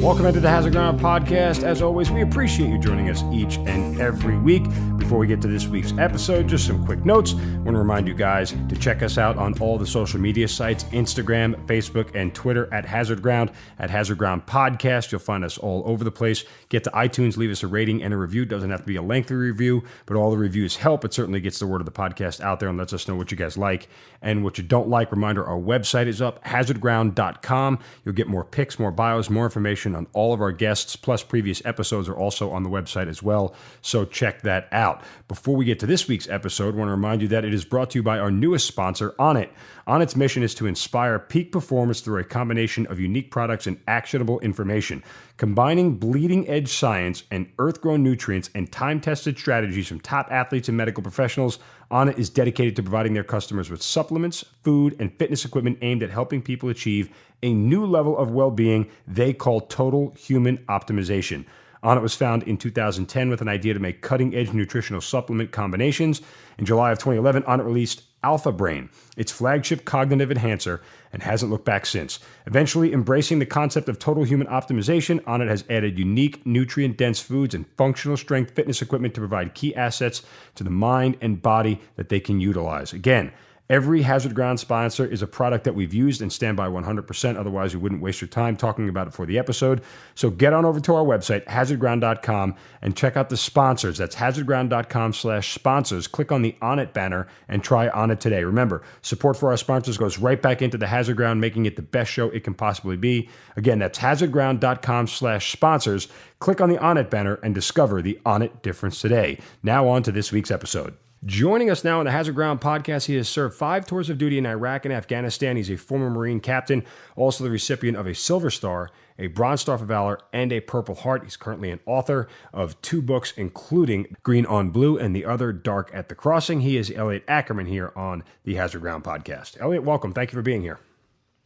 Welcome into the Hazard Ground Podcast. As always, we appreciate you joining us each and every week. Before we get to this week's episode, just some quick notes. I want to remind you guys to check us out on all the social media sites, Instagram, Facebook, and Twitter at Hazard Ground, at Hazard Ground Podcast. You'll find us all over the place. Get to iTunes, leave us a rating and a review. It doesn't have to be a lengthy review, but all the reviews help. It certainly gets the word of the podcast out there and lets us know what you guys like and what you don't like. Reminder, our website is up, hazardground.com. You'll get more pics, more bios, more information on all of our guests, plus previous episodes are also on the website as well, so check that out. Before we get to this week's episode, I want to remind you that it is brought to you by our newest sponsor, Onnit. Onnit's mission is to inspire peak performance through a combination of unique products and actionable information. Combining bleeding-edge science and earth-grown nutrients and time-tested strategies from top athletes and medical professionals, Onnit is dedicated to providing their customers with supplements, food, and fitness equipment aimed at helping people achieve a new level of well-being they call total human optimization. Onnit was founded in 2010 with an idea to make cutting-edge nutritional supplement combinations. In July of 2011, Onnit released Alpha Brain, its flagship cognitive enhancer, and hasn't looked back since. Eventually embracing the concept of total human optimization, Onnit has added unique, nutrient-dense foods and functional strength fitness equipment to provide key assets to the mind and body that they can utilize. Again, every Hazard Ground sponsor is a product that we've used and stand by 100%. Otherwise, we wouldn't waste your time talking about it for the episode. So get on over to our website, hazardground.com, and check out the sponsors. That's hazardground.com/sponsors. Click on the Onnit banner and try Onnit today. Remember, support for our sponsors goes right back into the Hazard Ground, making it the best show it can possibly be. Again, that's hazardground.com/sponsors. Click on the Onnit banner and discover the Onnit difference today. Now on to this week's episode. Joining us now on the Hazard Ground Podcast, he has served 5 tours of duty in Iraq and Afghanistan. He's a former Marine captain, also the recipient of a Silver Star, a Bronze Star for Valor, and a Purple Heart. He's currently an author of 2 books, including Green on Blue and the other, Dark at the Crossing. He is Elliot Ackerman here on the Hazard Ground Podcast. Elliot, welcome. Thank you for being here.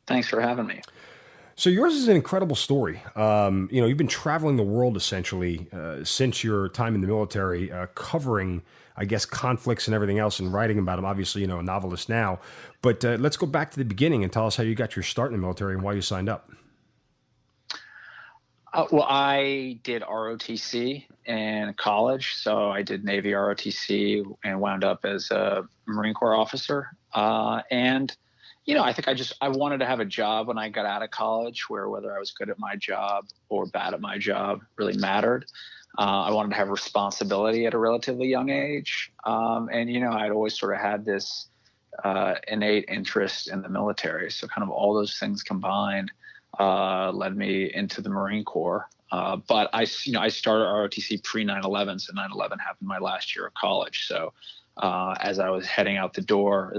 Thanks for having me. So yours is an incredible story. You've been traveling the world essentially since your time in the military, covering, I guess, conflicts and everything else and writing about them. Obviously, a novelist now, but let's go back to the beginning and tell us how you got your start in the military and why you signed up. Well, I did ROTC in college. So I did Navy ROTC and wound up as a Marine Corps officer. I think I wanted to have a job when I got out of college where whether I was good at my job or bad at my job really mattered. I wanted to have responsibility at a relatively young age. I'd always sort of had this innate interest in the military. So kind of all those things combined led me into the Marine Corps. But I started ROTC pre 9/11. So 9/11 happened my last year of college. So as I was heading out the door,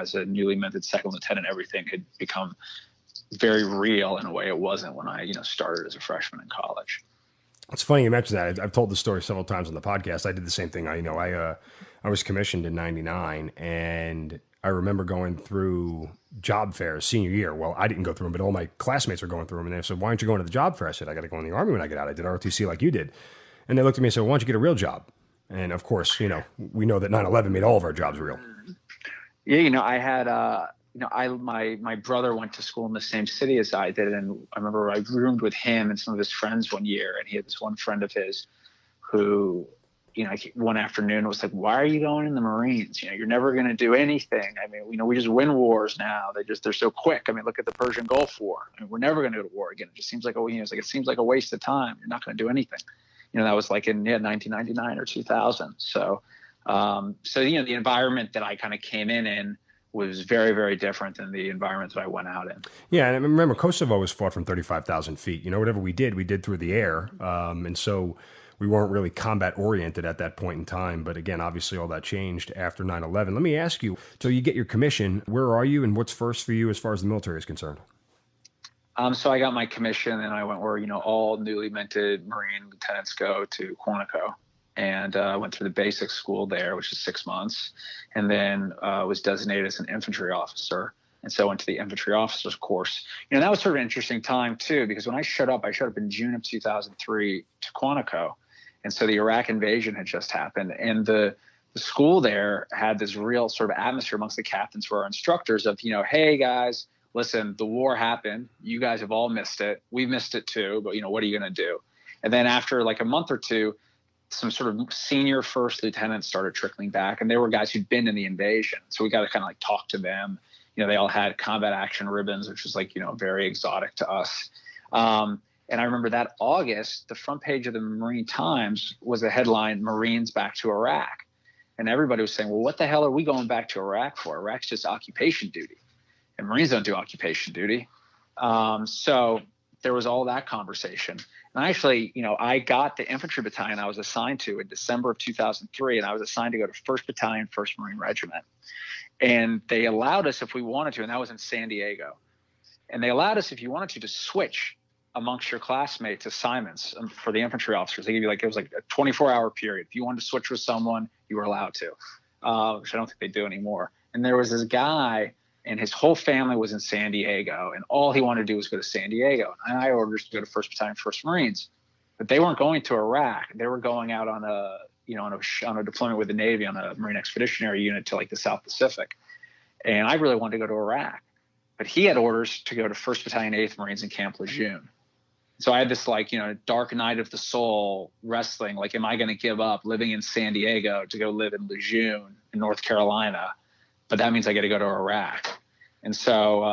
as a newly minted second lieutenant, everything had become very real in a way it wasn't when I, started as a freshman in college. It's funny you mentioned that. I've told this story several times on the podcast. I did the same thing. I was commissioned in 99, and I remember going through job fairs senior year. Well, I didn't go through them, but all my classmates were going through them, and they said, "Why aren't you going to the job fair?" I said, "I got to go in the Army when I get out. I did ROTC like you did." And they looked at me and said, "Why don't you get a real job?" And of course, we know that 9/11 made all of our jobs real. Yeah, I had, my brother went to school in the same city as I did, and I remember I roomed with him and some of his friends one year, and he had this one friend of his who, one afternoon was like, "Why are you going in the Marines? You're never going to do anything. I mean, we just win wars now. They're so quick. I mean, look at the Persian Gulf War. I mean, we're never going to go to war again. It just seems like it seems like a waste of time. You're not going to do anything." That was like in 1999 or 2000. So the environment that I kind of came in was very, very different than the environment that I went out in. Yeah, and remember, Kosovo was fought from 35,000 feet. Whatever we did through the air. And so we weren't really combat-oriented at that point in time. But again, obviously all that changed after 9/11. Let me ask you, so you get your commission, where are you and what's first for you as far as the military is concerned? So I got my commission and I went where, all newly minted Marine lieutenants go to Quantico, and I went through the basic school there, which is 6 months, and then was designated as an infantry officer. and so into the infantry officers course. You know, that was sort of an interesting time too, because when I showed up in June of 2003 to Quantico. And so the Iraq invasion had just happened. And the school there had this real sort of atmosphere amongst the captains who are instructors of, you know, hey guys, listen, the war happened. You guys have all missed it. We missed it too, but you know, what are you going to do? And then after like a month or two, some sort of senior first lieutenants started trickling back, and they were guys who'd been in the invasion. So we got to kind of like talk to them. You know, they all had combat action ribbons, which was like, you know, very exotic to us. And I remember that August, the front page of the Marine Times was the headline, Marines back to Iraq. And everybody was saying, well, what the hell are we going back to Iraq for? Iraq's just occupation duty. And Marines don't do occupation duty. So there was all that conversation. And actually, you know, I got the infantry battalion I was assigned to in December of 2003, and I was assigned to go to 1st Battalion, 1st Marine Regiment. And they allowed us, if we wanted to, and that was in San Diego. And they allowed us, if you wanted to switch amongst your classmates assignments for the infantry officers. They give you like, it was like a 24-hour period. If you wanted to switch with someone, you were allowed to, which I don't think they do anymore. And there was this guy, and his whole family was in San Diego, and all he wanted to do was go to San Diego. And I ordered us to go to 1st Battalion, 1st Marines, but they weren't going to Iraq. They were going out on a, you know, on a deployment with the Navy on a Marine Expeditionary Unit to like the South Pacific. And I really wanted to go to Iraq, but he had orders to go to 1st Battalion, 8th Marines in Camp Lejeune. So I had this like, you know, dark night of the soul wrestling, like, am I going to give up living in San Diego to go live in Lejeune in North Carolina? But that means I got to go to Iraq. And so,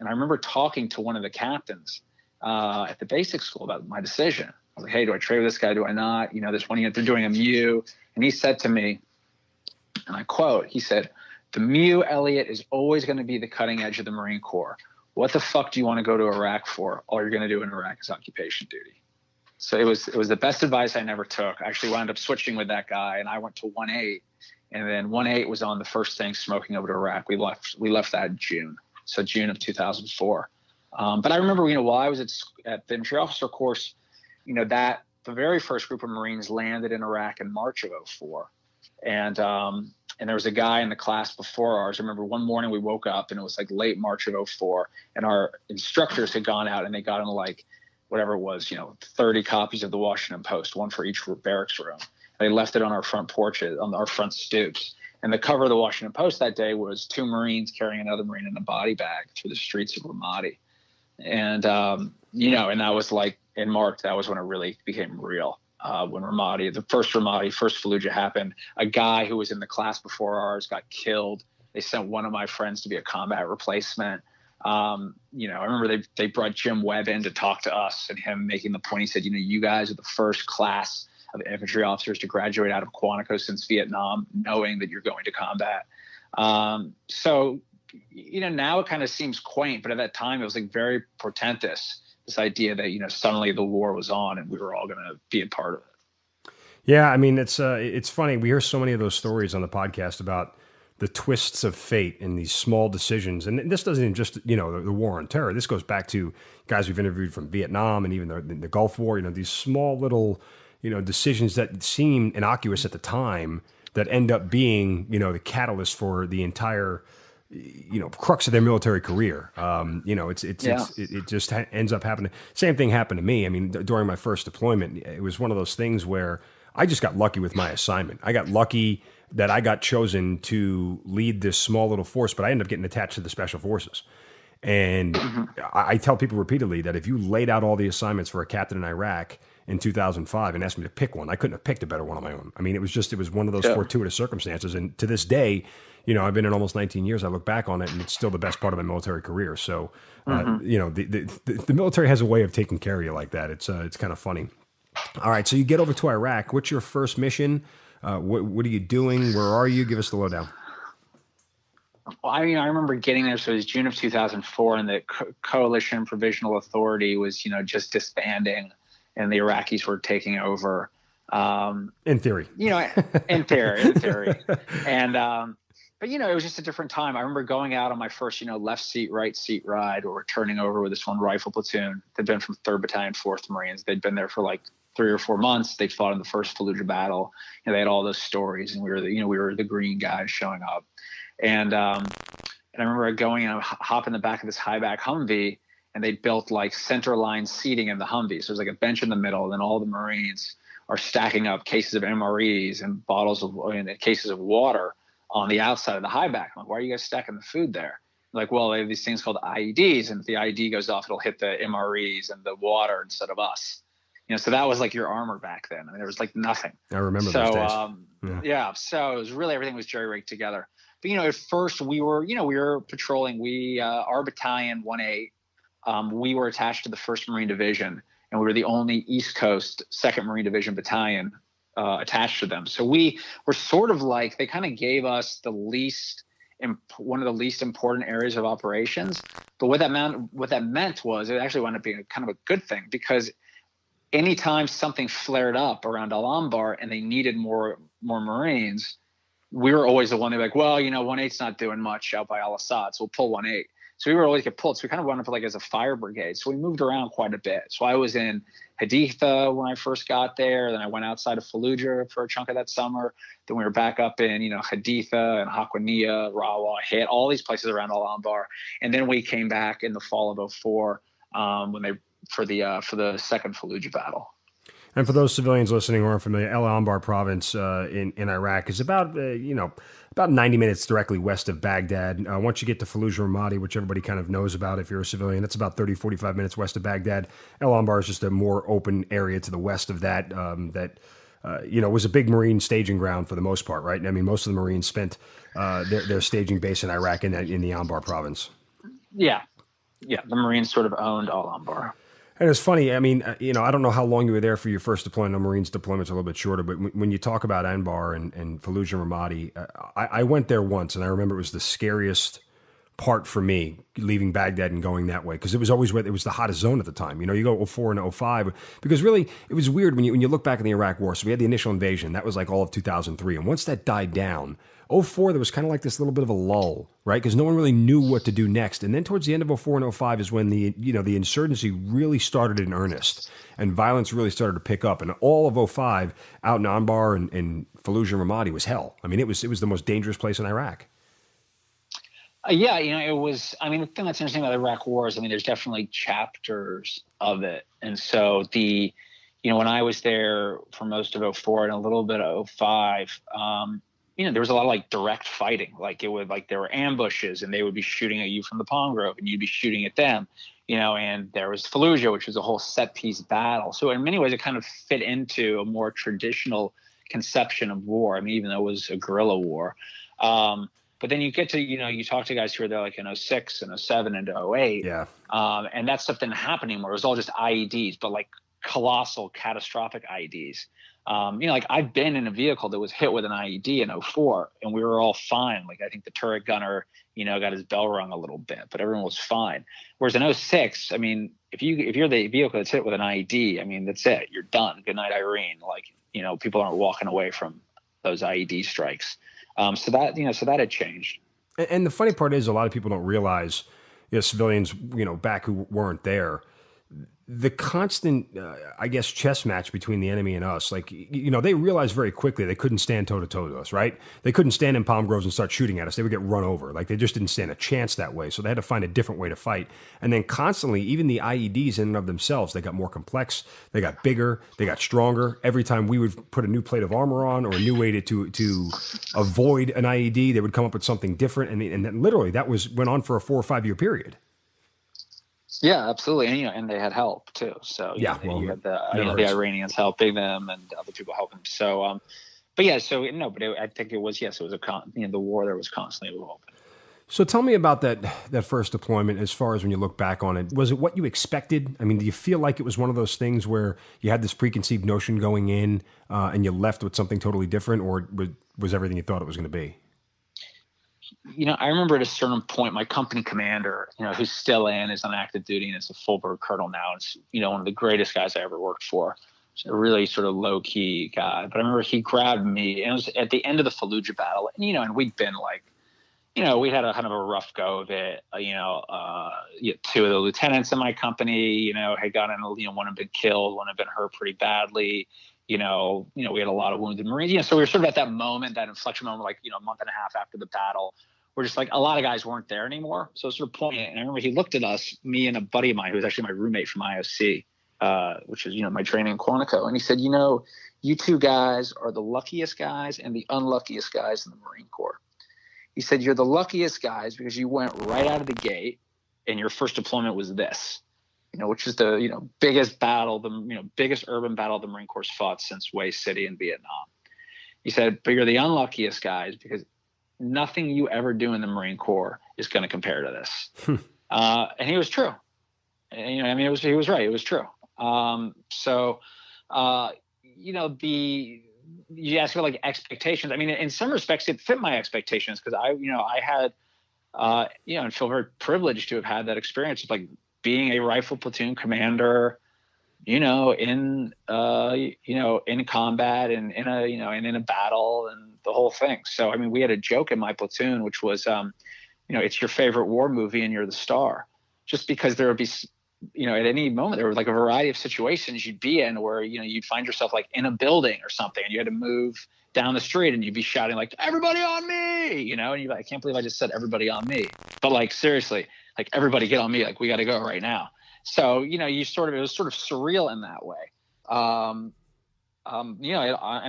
and I remember talking to one of the captains at the basic school about my decision. I was like, hey, do I trade with this guy? Do I not? You know, this one unit, they're doing a MU. And he said to me, and I quote, he said, the MU, Elliot, is always going to be the cutting edge of the Marine Corps. What the fuck do you want to go to Iraq for? All you're going to do in Iraq is occupation duty. So it was the best advice I never took. I actually wound up switching with that guy, and I went to 1-8, and then 1-8 was on the first thing smoking over to Iraq. We left that in June, so June of 2004. But I remember, you know, while I was at the infantry officer course, you know, that the very first group of Marines landed in Iraq in March of 2004, and there was a guy in the class before ours. I remember one morning we woke up and it was like late March of 2004, and our instructors had gone out and they got him like whatever it was, you know, 30 copies of the Washington Post, one for each barracks room. They left it on our front porches, on our front stoops. And the cover of the Washington Post that day was two Marines carrying another Marine in a body bag through the streets of Ramadi. And, you know, and that was like in March, that was when it really became real. When Ramadi, the first Fallujah happened, a guy who was in the class before ours got killed. They sent one of my friends to be a combat replacement. You know, I remember they brought Jim Webb in to talk to us, and him making the point. He said, you know, you guys are the first class of infantry officers to graduate out of Quantico since Vietnam, knowing that you're going to combat. So, you know, now it kind of seems quaint, but at that time it was like very portentous. This idea that, you know, suddenly the war was on and we were all going to be a part of it. Yeah. I mean, it's funny. We hear so many of those stories on the podcast about the twists of fate and these small decisions. And this doesn't even just, you know, the war on terror. This goes back to guys we've interviewed from Vietnam and even the Gulf War, you know, these small little, you know, decisions that seem innocuous at the time that end up being, you know, the catalyst for the entire, you know, crux of their military career. You know, it just ends up happening. Same thing happened to me. I mean, during my first deployment, it was one of those things where I just got lucky with my assignment. I got lucky that I got chosen to lead this small little force, but I ended up getting attached to the Special Forces. And I tell people repeatedly that if you laid out all the assignments for a captain in Iraq in 2005 and asked me to pick one, I couldn't have picked a better one on my own. I mean, it was one of those fortuitous circumstances. And to this day, you know, I've been in almost 19 years. I look back on it and it's still the best part of my military career. So, you know, the military has a way of taking care of you like that. It's kind of funny. All right. So you get over to Iraq. What's your first mission? What are you doing? Where are you? Give us the lowdown. Well, I mean, I remember getting there. So it was June of 2004, and the Coalition Provisional Authority was, you know, just disbanding, and the Iraqis were taking over. In theory. You know, in theory. And, but, you know, it was just a different time. I remember going out on my first, you know, left seat, right seat ride, or turning over with this one rifle platoon. They'd been from 3rd Battalion, 4th Marines. They'd been there for like 3 or 4 months. They'd fought in the first Fallujah battle. You know, they had all those stories, and we were the green guys showing up. And And I remember going and I would hop in the back of this high back Humvee, and they built like center line seating in the Humvee. So there's like a bench in the middle, and then all the Marines are stacking up cases of MREs and bottles of and cases of water on the outside of the high back. I'm like, why are you guys stacking the food there? Like, well, they have these things called IEDs, and if the IED goes off, it'll hit the MREs and the water instead of us. You know, so that was like your armor back then. I mean, there was like nothing. I remember those days. Yeah. So it was really, everything was jerry-rigged together. But, you know, at first we were, you know, we were patrolling. We, our battalion, 1A, we were attached to the 1st Marine Division, and we were the only East Coast 2nd Marine Division battalion attached to them. So we were sort of like, they kind of gave us the least, one of the least important areas of operations. But what that meant was it actually wound up being kind of a good thing, because anytime something flared up around Al Anbar and they needed more Marines, we were always the one that were like, well, you know, 1-8's not doing much out by Al Asad, so we'll pull 1-8. So we were always get pulled. So we kind of wound up like as a fire brigade. So we moved around quite a bit. So I was in Haditha when I first got there. Then I went outside of Fallujah for a chunk of that summer. Then we were back up in, you know, Haditha and Haqqaniya, Rawa, Hit, all these places around Al Anbar. And then we came back in the fall of 04 when they for the second Fallujah battle. And for those civilians listening who aren't familiar, Al Anbar province in Iraq is about, you know, about 90 minutes directly west of Baghdad. Once you get to Fallujah Ramadi, which everybody kind of knows about if you're a civilian, that's about 30, 45 minutes west of Baghdad. Al Anbar is just a more open area to the west of that, that, you know, was a big Marine staging ground for the most part, right? I mean, most of the Marines spent their staging base in Iraq in the Anbar province. Yeah. Yeah, the Marines sort of owned Al Anbar. And it's funny, I mean, you know, I don't know how long you were there for your first deployment. The Marines' deployments are a little bit shorter, but when you talk about Anbar and Fallujah Ramadi, I went there once, and I remember it was the scariest part for me, leaving Baghdad and going that way, because it was always where it was the hottest zone at the time. You know, you go 04 and 05, because really, it was weird when you look back in the Iraq War. So we had the initial invasion. That was like all of 2003. And once that died down, 04, there was kind of like this little bit of a lull, right? Because no one really knew what to do next. And then towards the end of 04 and 05 is when the, you know, the insurgency really started in earnest and violence really started to pick up. And all of 05 out in Anbar and Fallujah and Ramadi was hell. I mean, it was the most dangerous place in Iraq. Yeah, you know, it was, I mean, the thing that's interesting about the Iraq War is, I mean, there's definitely chapters of it. And so the, you know, when I was there for most of 04 and a little bit of 05, you know, there was a lot of like direct fighting. Like it would, like there were ambushes and they would be shooting at you from the palm grove and you'd be shooting at them, you know, and there was Fallujah, which was a whole set piece battle. So in many ways it kind of fit into a more traditional conception of war. I mean, even though it was a guerrilla war. But then you get to, you know, you talk to guys who are there like in 06 and 07 and 08. Yeah. And that stuff didn't happen anymore. It was all just IEDs, but like colossal, catastrophic IEDs. You know, like I've been in a vehicle that was hit with an IED in 04 and we were all fine. Like I think the turret gunner, you know, got his bell rung a little bit, but everyone was fine. Whereas in 06, I mean, if you're the vehicle that's hit with an IED, I mean, that's it. You're done. Good night, Irene. Like, you know, people aren't walking away from those IED strikes. So that, you know, so that had changed. And the funny part is a lot of people don't realize, you know, civilians, you know, back who weren't there, the constant, I guess, chess match between the enemy and us, like, you know, they realized very quickly they couldn't stand toe-to-toe to us, right? They couldn't stand in palm groves and start shooting at us. They would get run over. Like, they just didn't stand a chance that way, so they had to find a different way to fight. And then constantly, even the IEDs in and of themselves, they got more complex, they got bigger, they got stronger. Every time we would put a new plate of armor on or a new way to avoid an IED, they would come up with something different. And then literally, that went on for a 4 or 5 year period. Yeah, absolutely, and you know, and they had help too. So yeah, know, well, you had the Iranians helping them and other people helping them. So, but yeah, so no, but I think it was yes, it was you know, the war there was constantly evolving. So tell me about that first deployment. As far as when you look back on it, was it what you expected? I mean, do you feel like it was one of those things where you had this preconceived notion going in, and you left with something totally different, or was everything you thought it was going to be? You know, I remember at a certain point, my company commander, you know, who's still in, is on active duty and is a full-bird colonel now. It's, you know, one of the greatest guys I ever worked for. It's a really sort of low-key guy. But I remember he grabbed me, and it was at the end of the Fallujah battle. And, you know, and we'd been like, you know, we had a kind of a rough go of it. You know, two of the lieutenants in my company, you know, had gotten, you know, one had been killed, one had been hurt pretty badly. You know, we had a lot of wounded Marines. You know, so we were sort of at that moment, that inflection moment, like, you know, a month and a half after the battle, we're just like, a lot of guys weren't there anymore. So it was sort of poignant. And I remember he looked at us, me and a buddy of mine, who was actually my roommate from IOC, which is, you know, my training in Quantico. And he said, you know, you two guys are the luckiest guys and the unluckiest guys in the Marine Corps. He said, you're the luckiest guys because you went right out of the gate and your first deployment was this, you know, which is the, you know, biggest battle, the, you know, biggest urban battle the Marine Corps fought since Hue City in Vietnam. He said, but you're the unluckiest guys because nothing you ever do in the Marine Corps is going to compare to this. And he was true. And, you know, I mean, he was right. It was true. You know, you asked about like expectations. I mean, in some respects it fit my expectations because I had, and feel very privileged to have had that experience of like being a rifle platoon commander, you know, in combat and in a battle and the whole thing. So, I mean, we had a joke in my platoon, which was, it's your favorite war movie and you're the star, just because there would be, you know, at any moment, there was like a variety of situations you'd be in where, you know, you'd find yourself like in a building or something and you had to move down the street and you'd be shouting like, everybody on me, you know, and you're like, I can't believe I just said everybody on me, but like, seriously, like everybody get on me. Like we got to go right now. So, you know, it was sort of surreal in that way. In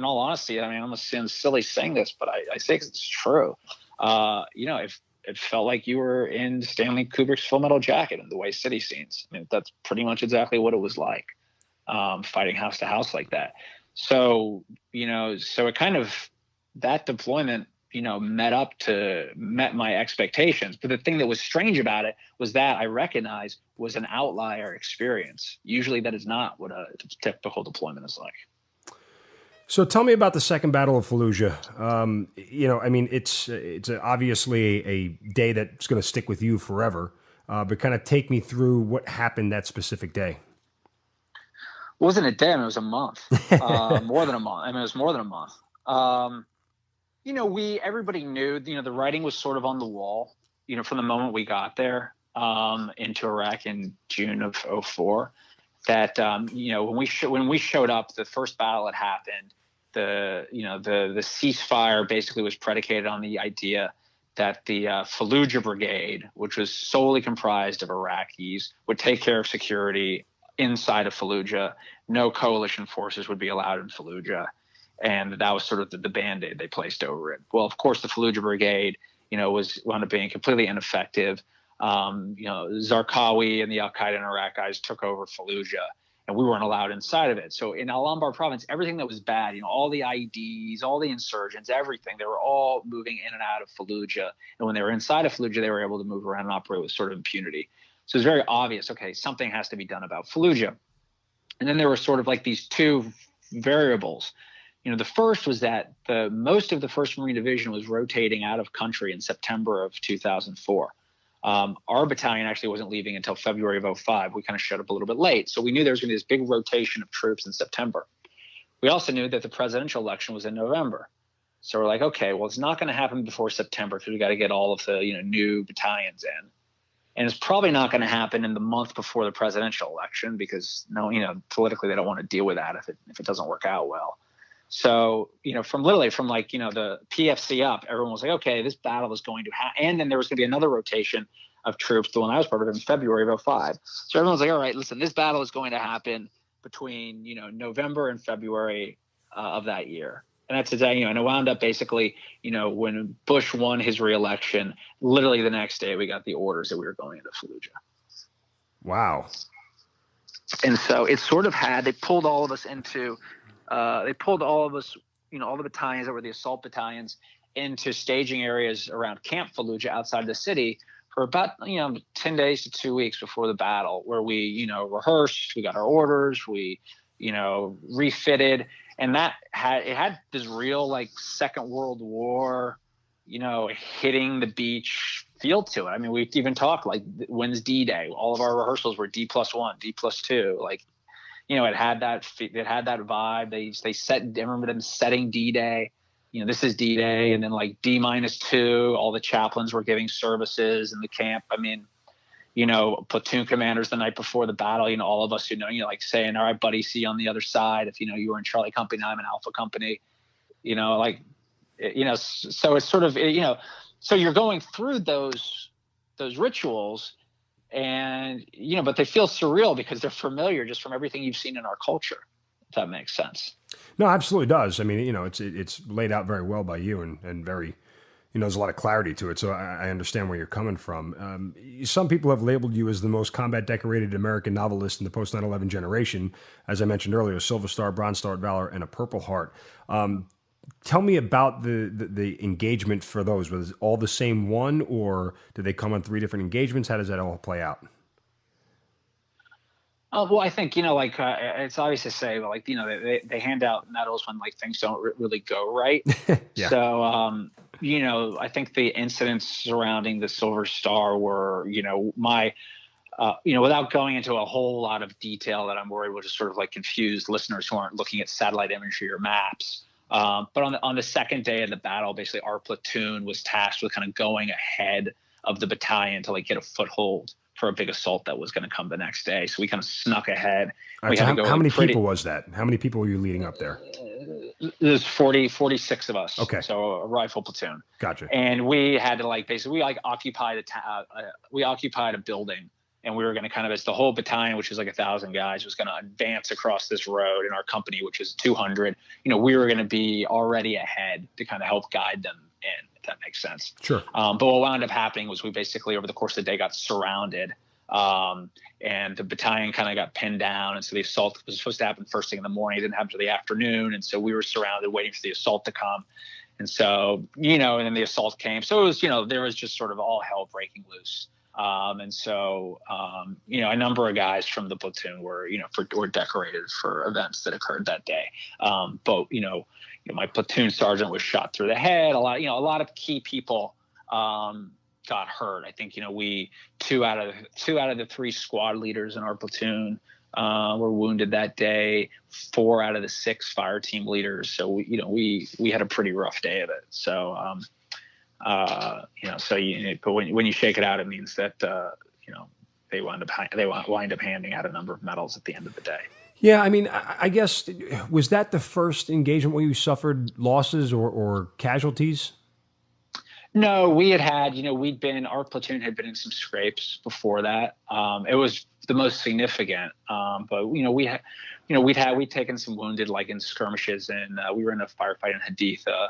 all honesty, I mean, it almost sounds silly saying this, but I say it 'cause it's true. It felt like you were in Stanley Kubrick's Full Metal Jacket in the Hue City scenes. I mean, that's pretty much exactly what it was like, fighting house to house like that. So, you know, so it kind of, that deployment, you know, met my expectations. But the thing that was strange about it was that I recognized was an outlier experience. Usually that is not what a typical deployment is like. So tell me about the Second Battle of Fallujah. It's obviously a day that's going to stick with you forever, but kind of take me through what happened that specific day. It wasn't a day, I mean, it was a month, more than a month. I mean, it was more than a month. Everybody knew, you know, the writing was sort of on the wall, you know, from the moment we got there into Iraq in June of 2004, that, when we showed up, the first battle had happened. The ceasefire basically was predicated on the idea that the Fallujah Brigade, which was solely comprised of Iraqis, would take care of security inside of Fallujah. No coalition forces would be allowed in Fallujah. And that was sort of the band-aid they placed over it. Well, of course, the Fallujah Brigade, you know, wound up being completely ineffective. Zarqawi and the Al Qaeda in Iraq guys took over Fallujah, and we weren't allowed inside of it. So in Al Anbar province, everything that was bad, you know, all the IEDs, all the insurgents, everything, they were all moving in and out of Fallujah. And when they were inside of Fallujah, they were able to move around and operate with sort of impunity. So it's very obvious, okay, something has to be done about Fallujah. And then there were sort of like these two variables. You know, the first was that most of the 1st Marine Division was rotating out of country in September of 2004. Our battalion actually wasn't leaving until February of 2005. We kind of showed up a little bit late. So we knew there was going to be this big rotation of troops in September. We also knew that the presidential election was in November. So we're like, okay, well, it's not going to happen before September because we got to get all of the, you know, new battalions in. And it's probably not going to happen in the month before the presidential election because, no, you know, politically they don't want to deal with that if it doesn't work out well. So, you know, from the PFC up, everyone was like, okay, this battle is going to happen. And then there was going to be another rotation of troops, the one I was part of, in February of 2005. So everyone's like, all right, listen, this battle is going to happen between, you know, November and February of that year. And that's exactly, you know, and it wound up basically, you know, when Bush won his reelection, literally the next day we got the orders that we were going into Fallujah. Wow. And so it sort of they pulled all of us into... they pulled all of us, you know, all the battalions that were the assault battalions into staging areas around Camp Fallujah outside the city for about, you know, 10 days to 2 weeks before the battle, where we, you know, rehearsed, we got our orders, we, you know, refitted. And that had this real like Second World War, you know, hitting the beach feel to it. I mean, we even talked like, when's D-Day? All of our rehearsals were D+1, D+2, like, you know, it had that vibe. I remember them setting D-Day, you know, this is D-Day, and then like D-2, all the chaplains were giving services in the camp. I mean, you know, platoon commanders the night before the battle, you know, all of us, you know, you know, like saying, all right, buddy, see you on the other side. If, you know, you were in Charlie Company, I'm in Alpha Company, you know, like, you know, so it's sort of, you know, So you're going through those rituals, and but they feel surreal because they're familiar just from everything you've seen in our culture. If that makes sense. No, absolutely does. I mean, it's laid out very well by you, and very, there's a lot of clarity to it. So I understand where you're coming from. Some people have labeled you as the most combat decorated American novelist in the post 9/11 generation. As I mentioned earlier, a Silver Star, Bronze Star of Valor, and a Purple Heart. Tell me about the engagement for those. Was it all the same one, or did they come on three different engagements? How does that all play out? Well, I think, it's obvious to say, but they hand out medals when things don't really go right. Yeah. So, I think the incidents surrounding the Silver Star were, my, without going into a whole lot of detail that I'm worried will just sort of confuse listeners who aren't looking at satellite imagery or maps. But on the second day of the battle, basically our platoon was tasked with kind of going ahead of the battalion to get a foothold for a big assault that was going to come the next day. So we kind of snuck ahead. Right, so how many people was that? How many people were you leading up there? There's 46 of us. Okay. So a rifle platoon. Gotcha. And we had to we occupied a building, and we were going to as the whole battalion, which was 1,000 guys, was going to advance across this road, and our company, which was 200, we were going to be already ahead to help guide them in. That makes sense. Sure. But what wound up happening was we basically over the course of the day got surrounded, and the battalion got pinned down. And so the assault was supposed to happen first thing in the morning. It didn't happen till the afternoon. And so we were surrounded waiting for the assault to come. And so, and then the assault came. So it was, there was just sort of all hell breaking loose. And so, a number of guys from the platoon were, were decorated for events that occurred that day. But, my platoon sergeant was shot through the head. A lot of key people got hurt. I think, we two out of the three squad leaders in our platoon were wounded that day. 4 out of the 6 fire team leaders. So we had a pretty rough day of it. So but when you shake it out, it means that they wind up handing out a number of medals at the end of the day. Yeah, I mean, I guess, was that the first engagement where you suffered losses or casualties? No, we had, our platoon had been in some scrapes before that. It was the most significant. But, we'd taken some wounded, in skirmishes, and we were in a firefight in Haditha,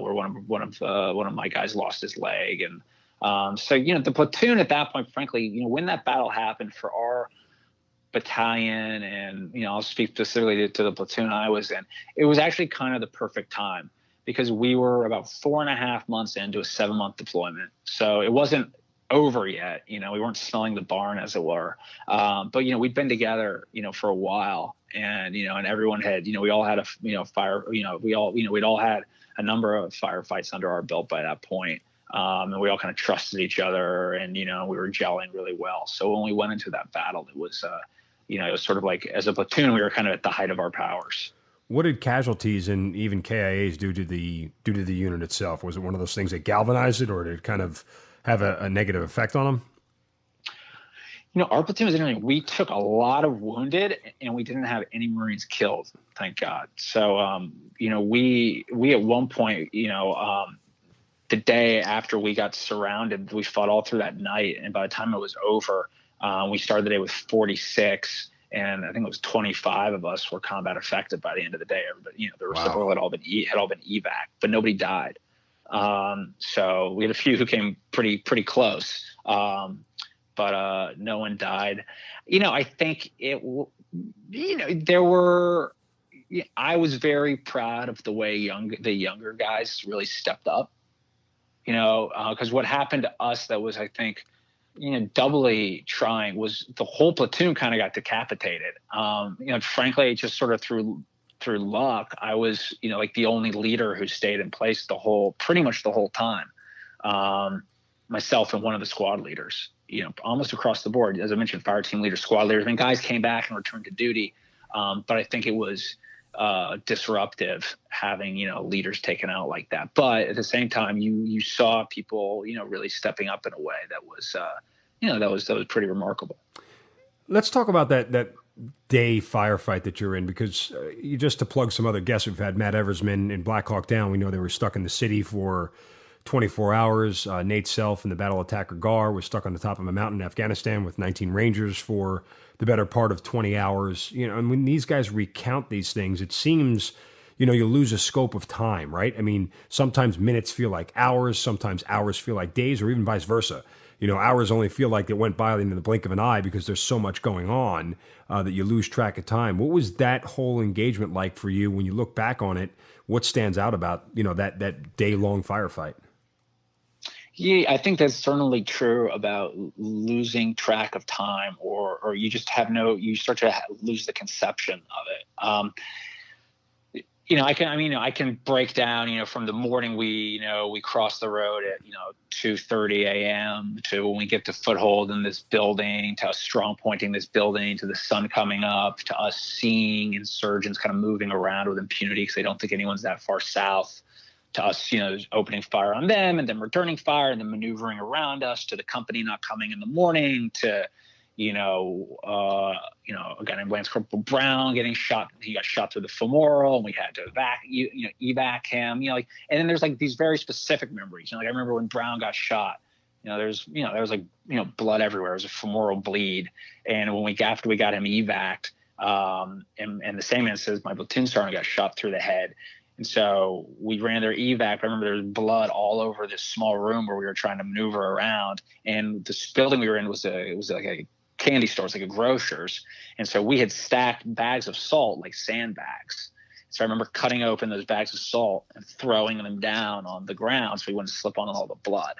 where one of my guys lost his leg. And so, the platoon at that point, frankly, when that battle happened for our battalion, and I'll speak specifically to the platoon I was in, it was actually the perfect time, because we were about 4.5 months into a 7-month deployment, so it wasn't over yet. We weren't smelling the barn, as it were, but we'd been together for a while, and and everyone had we all had a fire we'd all had a number of firefights under our belt by that point. And we all trusted each other, and we were gelling really well. So when we went into that battle, it was it was sort of as a platoon, we were at the height of our powers. What did casualties and even KIAs do to the unit itself? Was it one of those things that galvanized it, or did it have a negative effect on them? Our platoon was interesting. We took a lot of wounded, and we didn't have any Marines killed, thank God. So we at one point the day after we got surrounded, we fought all through that night, and by the time it was over, we started the day with 46, and I think it was 25 of us were combat affected by the end of the day. Everybody, the rest of the world had all been evac, but nobody died. So we had a few who came pretty close, but no one died. I think there were. I was very proud of the way the younger guys really stepped up. Because what happened to us that was, I think, doubly trying was the whole platoon got decapitated. Frankly, just sort of through luck, I was, the only leader who stayed in place pretty much the whole time. Myself and one of the squad leaders, almost across the board. As I mentioned, fire team leaders, squad leaders, and guys came back and returned to duty. But I think it was disruptive having leaders taken out like that, but at the same time you saw people really stepping up in a way that was that was pretty remarkable. Let's talk about that day firefight that you're in, because you just to plug some other guests we've had, Matt Eversman in Black Hawk Down, we know they were stuck in the city for 24 hours. Nate Self in the Battle of Takargar was stuck on the top of a mountain in Afghanistan with 19 Rangers for the better part of 20 hours. You know, and when these guys recount these things, it seems, you know, you lose a scope of time, right? I mean, sometimes minutes feel like hours, sometimes hours feel like days, or even vice versa. You know, hours only feel like it went by in the blink of an eye because there's so much going on that you lose track of time. What was that whole engagement like for you when you look back on it? What stands out about, you know, that day-long firefight? Yeah, I think that's certainly true about losing track of time, or you just have you start to lose the conception of it. You know, I can break down, you know, from the morning we cross the road at, 2:30 a.m. to when we get the foothold in this building, to us strong pointing this building, to the sun coming up, to us seeing insurgents kind of moving around with impunity because they don't think anyone's that far south, to us, opening fire on them and then returning fire and then maneuvering around us, to the company not coming in the morning, to a guy named Lance Corporal Brown getting shot. He got shot through the femoral, and we had to evac him. And then there's these very specific memories. I remember when Brown got shot. There was blood everywhere. It was a femoral bleed. And when after we got him evac'd, and the same man says my platoon sergeant got shot through the head. And so we ran their evac. I remember there was blood all over this small room where we were trying to maneuver around. And this building we were in was like a candy store, it's like a grocer's. And so we had stacked bags of salt like sandbags. So I remember cutting open those bags of salt and throwing them down on the ground so we wouldn't slip on all the blood.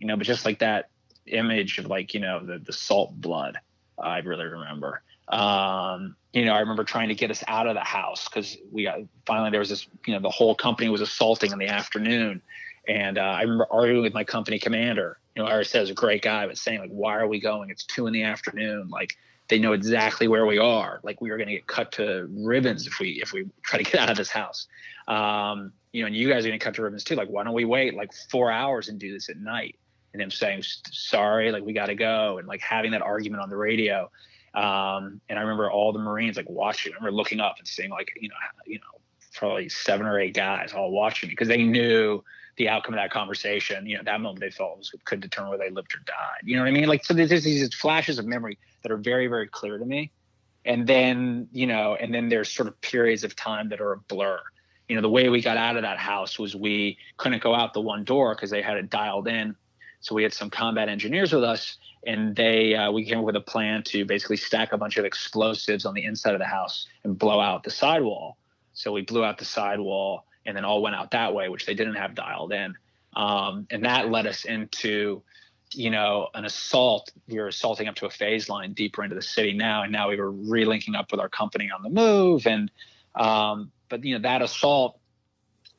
But just like that image of the salt blood, I really remember. I remember trying to get us out of the house because there was this, the whole company was assaulting in the afternoon. And I remember arguing with my company commander. Iris says a great guy, but saying why are we going? It's 2 p.m. They know exactly where we are. We are going to get cut to ribbons if we try to get out of this house. And you guys are going to cut to ribbons too. Why don't we wait 4 hours and do this at night? And him saying, sorry, we got to go. And having that argument on the radio. And I remember all the Marines watching. I remember looking up and seeing probably 7 or 8 guys all watching because they knew the outcome of that conversation. That moment they felt could determine whether they lived or died. You know what I mean? So there's these flashes of memory that are very, very clear to me. And then, and then there's sort of periods of time that are a blur. The way we got out of that house was we couldn't go out the one door because they had it dialed in. So we had some combat engineers with us, and we came up with a plan to basically stack a bunch of explosives on the inside of the house and blow out the sidewall. So we blew out the sidewall and then all went out that way, which they didn't have dialed in. And that led us into, an assault. We were assaulting up to a phase line deeper into the city now. And now we were relinking up with our company on the move. And, that assault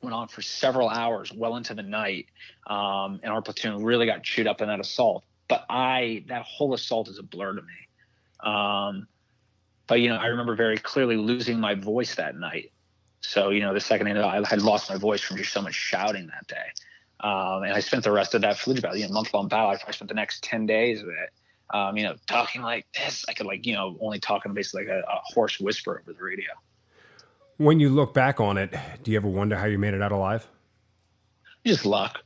went on for several hours, well into the night. And our platoon really got chewed up in that assault. But that whole assault is a blur to me. But I remember very clearly losing my voice that night. So, the second day I had lost my voice from just so much shouting that day. And I spent the rest of that Fallujah battle, month-long battle. I spent the next 10 days of it, talking like this. I could only talk in basically a hoarse whisper over the radio. When you look back on it, do you ever wonder how you made it out alive? Just luck.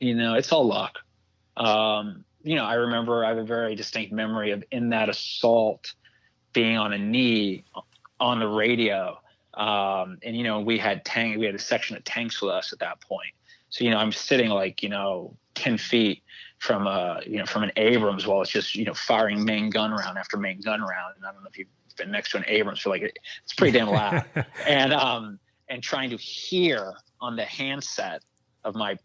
It's all luck. I remember I have a very distinct memory of in that assault being on a knee on the radio. We had a section of tanks with us at that point. So, I'm sitting 10 feet from an Abrams while it's just, firing main gun round after main gun round. And I don't know if you've been next to an Abrams, so it's pretty damn loud. and trying to hear on the handset of my,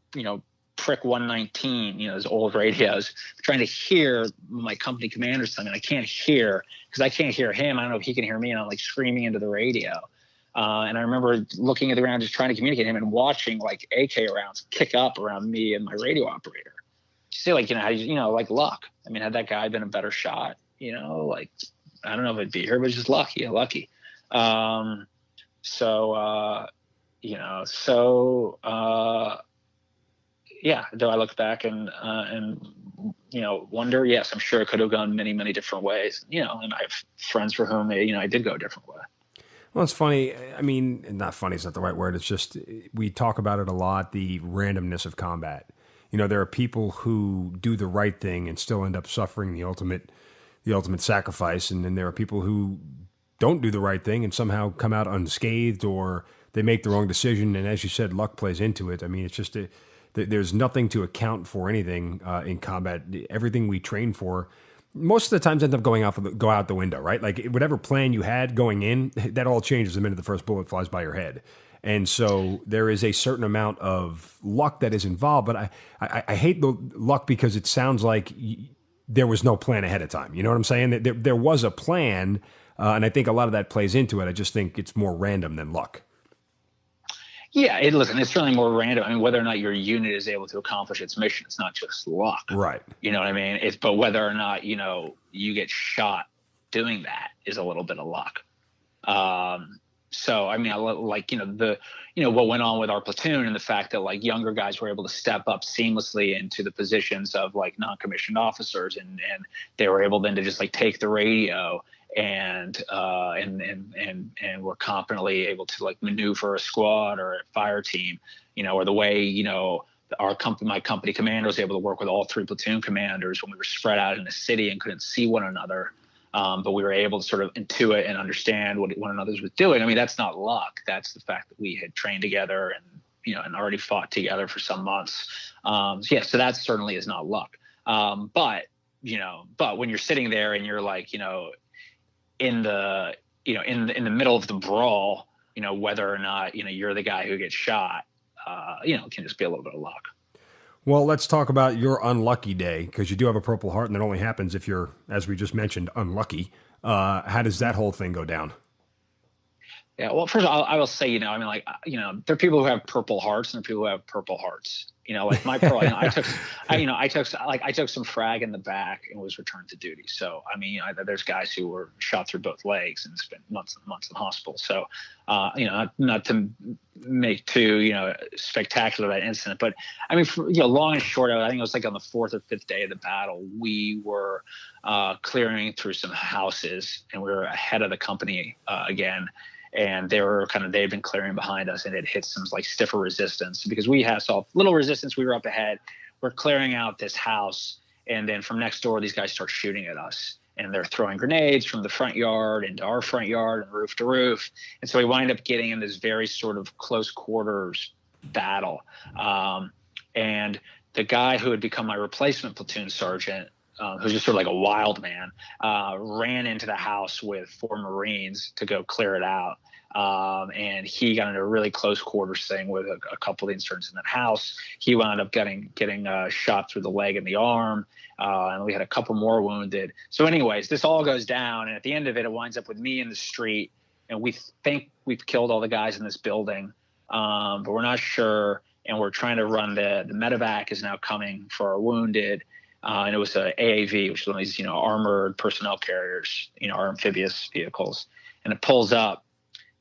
Prick 119, those old radios, trying to hear my company commander something. I can't hear because I can't hear him. I don't know if he can hear me, and I'm screaming into the radio. And I remember looking at the ground, just trying to communicate him, and watching AK rounds kick up around me and my radio operator. Just say luck. I mean, had that guy been a better shot, I don't know if I'd be here, but just lucky, lucky. Yeah, though I look back and wonder, yes, I'm sure it could have gone many, many different ways. And I have friends for whom it did go a different way. Well, it's funny. I mean, not funny is not the right word. It's just we talk about it a lot, the randomness of combat. You know, there are people who do the right thing and still end up suffering the ultimate sacrifice. And then there are people who don't do the right thing and somehow come out unscathed, or they make the wrong decision. And as you said, luck plays into it. I mean, it's just there's nothing to account for anything in combat. Everything we train for most of the times ends up go out the window, right? Like whatever plan you had going in, that all changes the minute the first bullet flies by your head. And so there is a certain amount of luck that is involved, but I hate the luck because it sounds like there was no plan ahead of time. You know what I'm saying? There was a plan, and I think a lot of that plays into it. I just think it's more random than luck. Yeah, it's certainly more random. I mean, whether or not your unit is able to accomplish its mission, it's not just luck. Right. You know what I mean? But whether or not, you know, you get shot doing that is a little bit of luck. So, I mean, like, you know, what went on with our platoon and the fact that, like, younger guys were able to step up seamlessly into the positions of, like, non-commissioned officers, and they were able then to just, like, take the radio and we're competently able to, like, maneuver a squad or a fire team, you know, or the way, you know, my company commander was able to work with all three platoon commanders when we were spread out in a city and couldn't see one another. But we were able to sort of intuit and understand what one another was doing. I mean, that's not luck. That's the fact that we had trained together and, you know, and already fought together for some months. So that certainly is not luck. But when you're sitting there and you're like, you know, in the middle of the brawl, you know, whether or not, you know, you're the guy who gets shot, you know, it can just be a little bit of luck. Well, let's talk about your unlucky day, because you do have a Purple Heart, and that only happens if you're, as we just mentioned, unlucky. How does that whole thing go down? Yeah, well, first of all, I will say, you know, I mean, like, you know, there are people who have Purple Hearts and there are people who have Purple Hearts. You know, like I took some frag in the back and was returned to duty. So, I mean, there's guys who were shot through both legs and spent months and months in the hospital. So, you know, not to make too, you know, spectacular that incident, but I mean, for, you know, long and short, I think it was like on the fourth or fifth day of the battle, we were clearing through some houses and we were ahead of the company again. And they had been clearing behind us, and it hit some like stiffer resistance because we saw little resistance. We were up ahead. We're clearing out this house, and then from next door, these guys start shooting at us, and they're throwing grenades from the front yard into our front yard and roof to roof. And so we wind up getting in this very sort of close quarters battle. And the guy who had become my replacement platoon sergeant, who's just sort of like a wild man, ran into the house with four Marines to go clear it out. And he got into a really close quarters thing with a couple of the insurgents in that house. He wound up getting shot through the leg and the arm. And we had a couple more wounded. So anyways, this all goes down. And at the end of it, it winds up with me in the street. And we think we've killed all the guys in this building, but we're not sure. And we're trying to run the medevac is now coming for our wounded. And it was an AAV, which is one of these, you know, armored personnel carriers, you know, our amphibious vehicles. And it pulls up,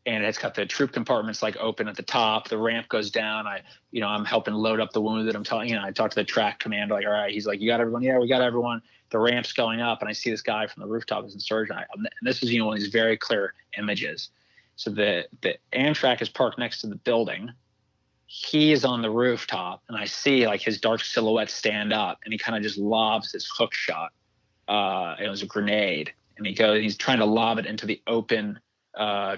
and it's got the troop compartments like open at the top. The ramp goes down. I'm helping load up the wounded. I talked to the track commander, like, all right. He's like, you got everyone? Yeah, we got everyone. The ramp's going up, and I see this guy from the rooftop as an insurgent. And this is, you know, one of these very clear images. So the Amtrak is parked next to the building. He is on the rooftop, and I see like his dark silhouette stand up, and he kind of just lobs this hook shot. It was a grenade, and he's trying to lob it into the open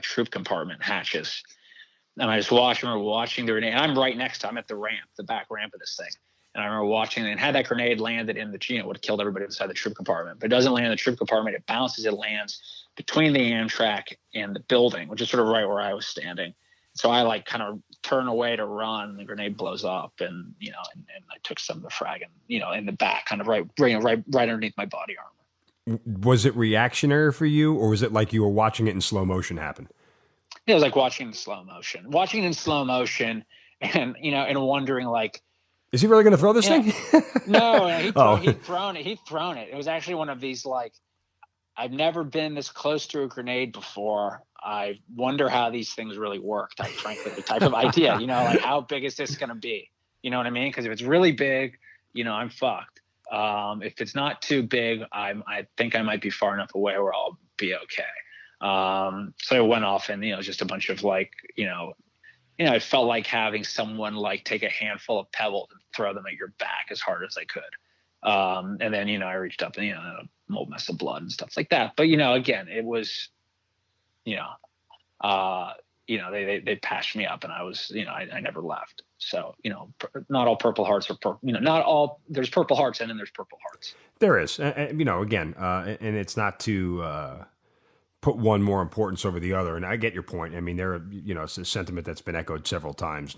troop compartment hatches. And I just remember watching the grenade, and I'm right next to him at the ramp, the back ramp of this thing. And I remember watching it, and had that grenade landed in the, you know, it would have killed everybody inside the troop compartment, but it doesn't land in the troop compartment. It bounces, it lands between the Amtrak and the building, which is sort of right where I was standing. So I like kind of turn away to run, and the grenade blows up, and you know, and I took some of the frag, and you know, in the back, kind of right underneath my body armor. Was it reactionary for you, or was it like you were watching it in slow motion happen? It was like watching it in slow motion, and you know, and wondering like, is he really going to throw this thing? No, he'd thrown it. It was actually one of these like, I've never been this close to a grenade before. I wonder how these things really work. Like, frankly, the type of idea, you know, like how big is this going to be? You know what I mean? Because if it's really big, you know, I'm fucked. If it's not too big, I think I might be far enough away where I'll be okay. So I went off and, just a bunch of it felt like having someone take a handful of pebbles and throw them at your back as hard as they could. And then, I reached up and, a whole mess of blood and stuff like that. But, again, it was, they patched me up and I was, I never left. So, not all Purple Hearts are purple, not all, there's Purple Hearts and then there's Purple Hearts. There is, and it's not to, put one more importance over the other. And I get your point. I mean, it's a sentiment that's been echoed several times.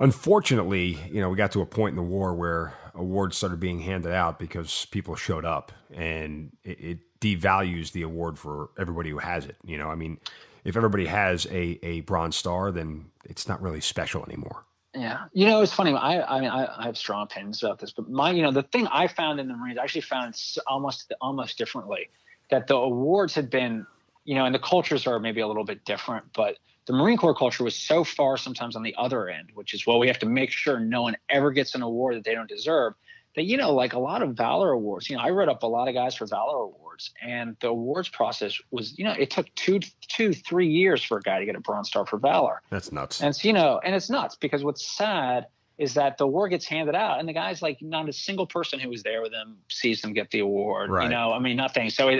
Unfortunately, we got to a point in the war where awards started being handed out because people showed up, and it devalues the award for everybody who has it. I mean, if everybody has a Bronze Star, then it's not really special anymore. Yeah. It's funny. I have strong opinions about this, but my, the thing I found in the Marines, I actually found almost differently, that the awards had been, and the cultures are maybe a little bit different, but the Marine Corps culture was so far sometimes on the other end, which is, well, we have to make sure no one ever gets an award that they don't deserve, that, a lot of Valor Awards, I wrote up a lot of guys for Valor Awards, and the awards process was, it took three years for a guy to get a Bronze Star for Valor. That's nuts. And, and it's nuts, because what's sad is that the award gets handed out and the guy's not a single person who was there with them sees them get the award, right. Nothing. So it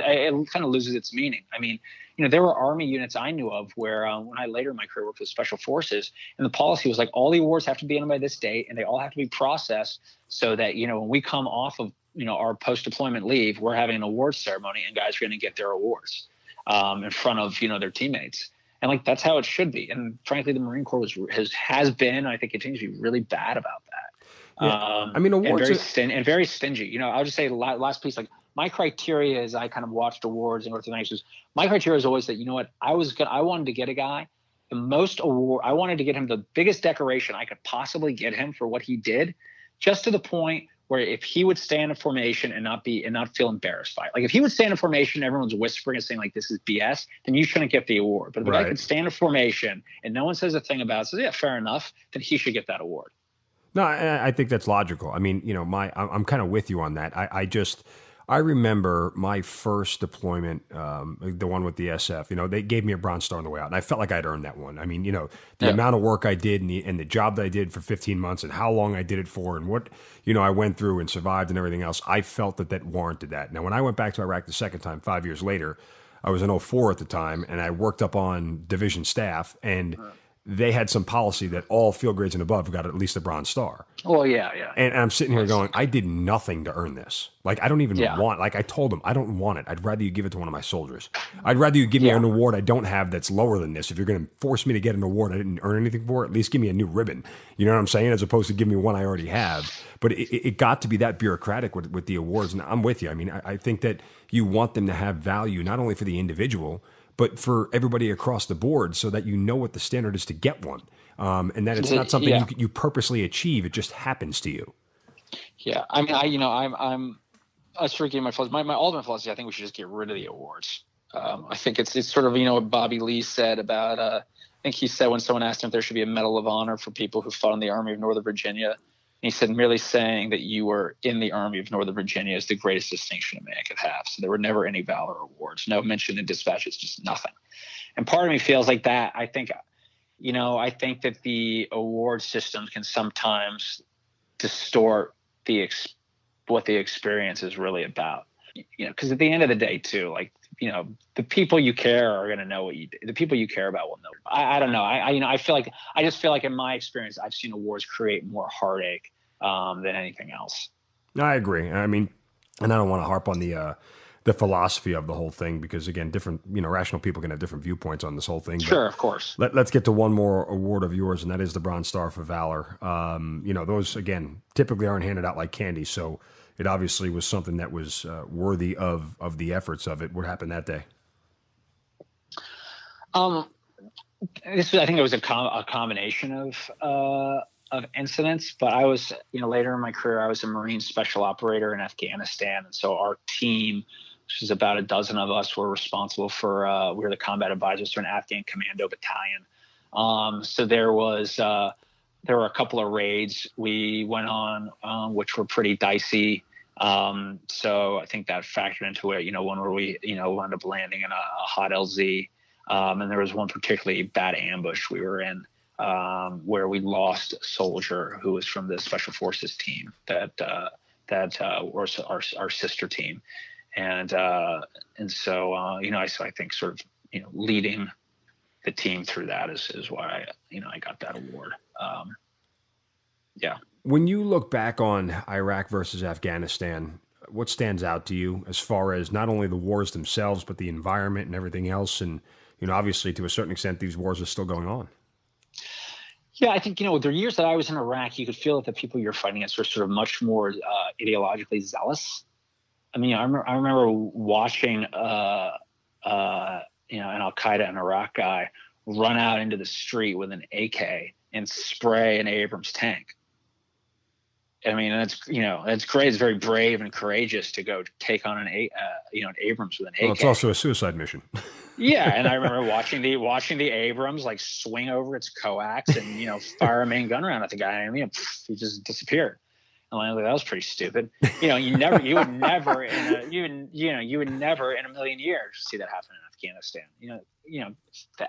kind of loses its meaning. I mean, there were Army units I knew of where when I later in my career worked with Special Forces, and the policy was all the awards have to be in by this date and they all have to be processed so that, when we come off of, our post-deployment leave, we're having an awards ceremony and guys are going to get their awards in front of, their teammates. And that's how it should be. And frankly, the Marine Corps has been, and I think continues to be really bad about that. Yeah. Awards and very stingy. I'll just say last piece, my criteria is I kind of watched awards and North Americans. My criteria is always that, I wanted to get a guy the most award. I wanted to get him the biggest decoration I could possibly get him for what he did, just to the point where if he would stand in formation and not feel embarrassed by it. If he would stand in formation, everyone's whispering and saying this is BS, then you shouldn't get the award. But if I could stand in formation and no one says a thing about it, says, yeah, fair enough, then he should get that award. No, I think that's logical. I mean, I'm kind of with you on that. I remember my first deployment, the one with the SF, they gave me a Bronze Star on the way out, and I felt like I'd earned that one. The amount of work I did and the job that I did for 15 months and how long I did it for and what, I went through and survived and everything else, I felt that warranted that. Now, when I went back to Iraq the second time, 5 years later, I was in 04 at the time, and I worked up on division staff, and they had some policy that all field grades and above got at least a Bronze Star. Oh, yeah. And I'm sitting here going, I did nothing to earn this. I don't even want, I told them, I don't want it. I'd rather you give it to one of my soldiers. I'd rather you give me an award I don't have that's lower than this. If you're going to force me to get an award I didn't earn anything for, at least give me a new ribbon. You know what I'm saying? As opposed to give me one I already have. But it got to be that bureaucratic with the awards. And I'm with you. I mean, I think that you want them to have value, not only for the individual, but for everybody across the board, so that what the standard is to get one. And that it's not something you purposely achieve. It just happens to you. Yeah. I mean, my ultimate philosophy, I think we should just get rid of the awards. I think it's sort of, what Bobby Lee said about, I think he said when someone asked him if there should be a Medal of Honor for people who fought in the Army of Northern Virginia, and he said, merely saying that you were in the Army of Northern Virginia is the greatest distinction a man could have. So there were never any Valor Awards, no mention in dispatch. It's just nothing. And part of me feels like that. I think, I think that the award system can sometimes distort what the experience is really about. Because at the end of the day, too, the people you care are going to know what you do. The people you care about will know. I don't know. I just feel like in my experience, I've seen awards create more heartache than anything else. No, I agree. I mean, and I don't want to harp on the philosophy of the whole thing, because again, different, rational people can have different viewpoints on this whole thing. Sure, of course. Let's get to one more award of yours, and that is the Bronze Star for Valor. Those again, typically aren't handed out like candy. So it obviously was something that was worthy of the efforts of it. What happened that day? I think it was a combination of incidents, but I was, later in my career, I was a Marine special operator in Afghanistan. And so our team, which is about a dozen of us, were responsible for, we were the combat advisors for an Afghan commando battalion. So there were a couple of raids we went on, which were pretty dicey. So I think that factored into it, one where we, wound up landing in a hot LZ. And there was one particularly bad ambush we were in, where we lost a soldier who was from the Special Forces team that was our sister team. And so I think sort of, leading the team through that is why I got that award. Yeah. When you look back on Iraq versus Afghanistan, what stands out to you as far as not only the wars themselves, but the environment and everything else? And, obviously to a certain extent, these wars are still going on. Yeah, I think, the years that I was in Iraq, you could feel that the people you're fighting against were sort of much more ideologically zealous. I mean, I remember watching, an Al Qaeda in Iraq guy run out into the street with an AK and spray an Abrams tank. I mean, that's great. It's very brave and courageous to go take on an Abrams with an AK. Well, it's also a suicide mission. Yeah, and I remember watching the Abrams like swing over its coax and fire a main gun round at the guy, and he just disappeared. And I was like, that was pretty stupid. You would never in a million years see that happen in Afghanistan. The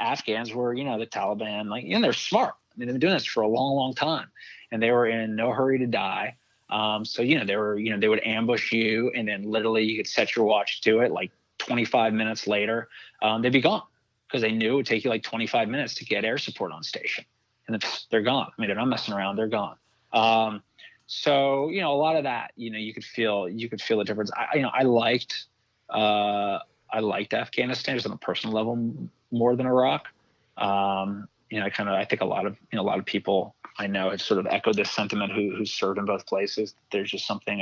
Afghans were the Taliban, they're smart. They've been doing this for a long, long time, and they were in no hurry to die. So they would ambush you, and then literally you could set your watch to it. Like 25 minutes later, they'd be gone because they knew it would take you like 25 minutes to get air support on station, and then they're gone. They're not messing around; they're gone. So a lot of that, you could feel the difference. I liked Afghanistan just on a personal level more than Iraq. I think a lot of people I know have sort of echoed this sentiment who served in both places. There's just something,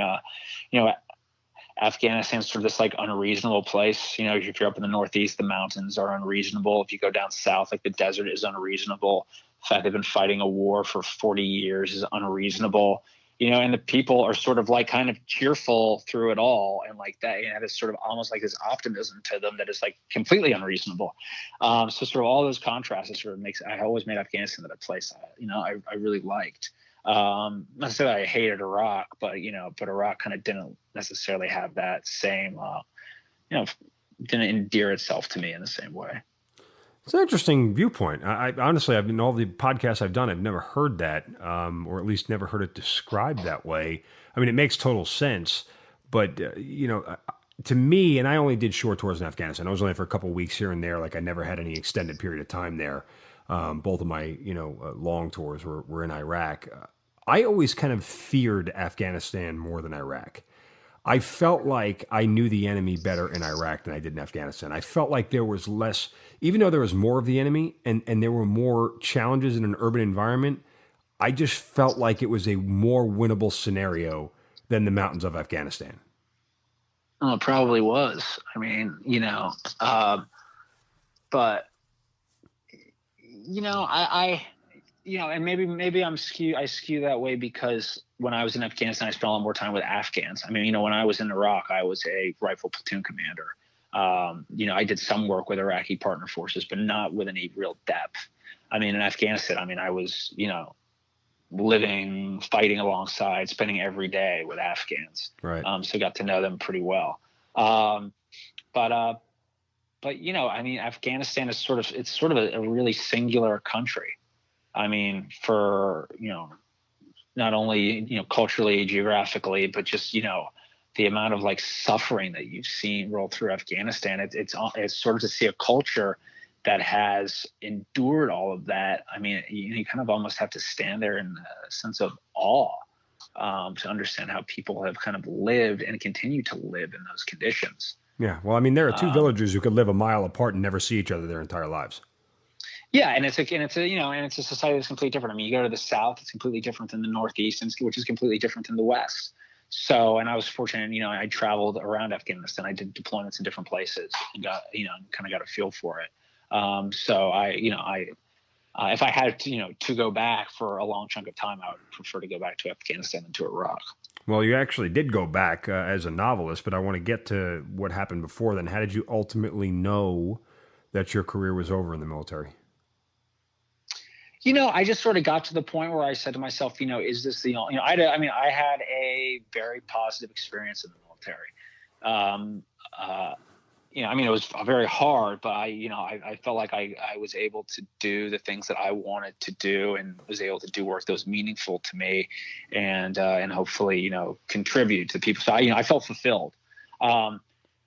Afghanistan's sort of this like unreasonable place. If you're up in the Northeast, the mountains are unreasonable. If you go down south, like the desert is unreasonable. The fact they've been fighting a war for 40 years is unreasonable. And the people are sort of like kind of cheerful through it all. And like that, it's sort of almost like this optimism to them that is like completely unreasonable. So sort of all those contrasts sort of I always made Afghanistan a place, I really liked. Not to say that I hated Iraq, but Iraq kind of didn't necessarily have that same, didn't endear itself to me in the same way. It's an interesting viewpoint. I honestly, in all the podcasts I've done, I've never heard that, or at least never heard it described that way. I mean, it makes total sense, but to me, and I only did short tours in Afghanistan. I was only for a couple of weeks here and there. Like I never had any extended period of time there. Both of my, long tours were in Iraq. I always kind of feared Afghanistan more than Iraq. I felt like I knew the enemy better in Iraq than I did in Afghanistan. I felt like there was less, even though there was more of the enemy and there were more challenges in an urban environment, I just felt like it was a more winnable scenario than the mountains of Afghanistan. Well, it probably was. I mean, but, and maybe I skew that way because when I was in Afghanistan, I spent a lot more time with Afghans. I mean, when I was in Iraq, I was a rifle platoon commander. I did some work with Iraqi partner forces, but not with any real depth. I mean, in Afghanistan, I was, living, fighting alongside, spending every day with Afghans. Right. So got to know them pretty well. Afghanistan is sort of, it's sort of a really singular country. I mean, for, not only, culturally, geographically, but just, the amount of like suffering that you've seen roll through Afghanistan, it's sort of to see a culture that has endured all of that. I mean, you kind of almost have to stand there in a sense of awe to understand how people have kind of lived and continue to live in those conditions. Yeah. Well, I mean, there are two villagers who could live a mile apart and never see each other their entire lives. Yeah, and it's a society that's completely different. I mean, you go to the South, it's completely different than the Northeast, which is completely different than the West. So, and I was fortunate, I traveled around Afghanistan. I did deployments in different places and got, kind of got a feel for it. So if I had to, to go back for a long chunk of time, I would prefer to go back to Afghanistan than to Iraq. Well, you actually did go back as a novelist, but I want to get to what happened before then. How did you ultimately know that your career was over in the military? you know, I just sort of got to the point where I said to myself, you know, is this the only, you know, I had a very positive experience in the military. You know, I mean, it was very hard, but I felt like I was able to do the things that I wanted to do and was able to do work that was meaningful to me and hopefully, you know, contribute to the people. So I felt fulfilled.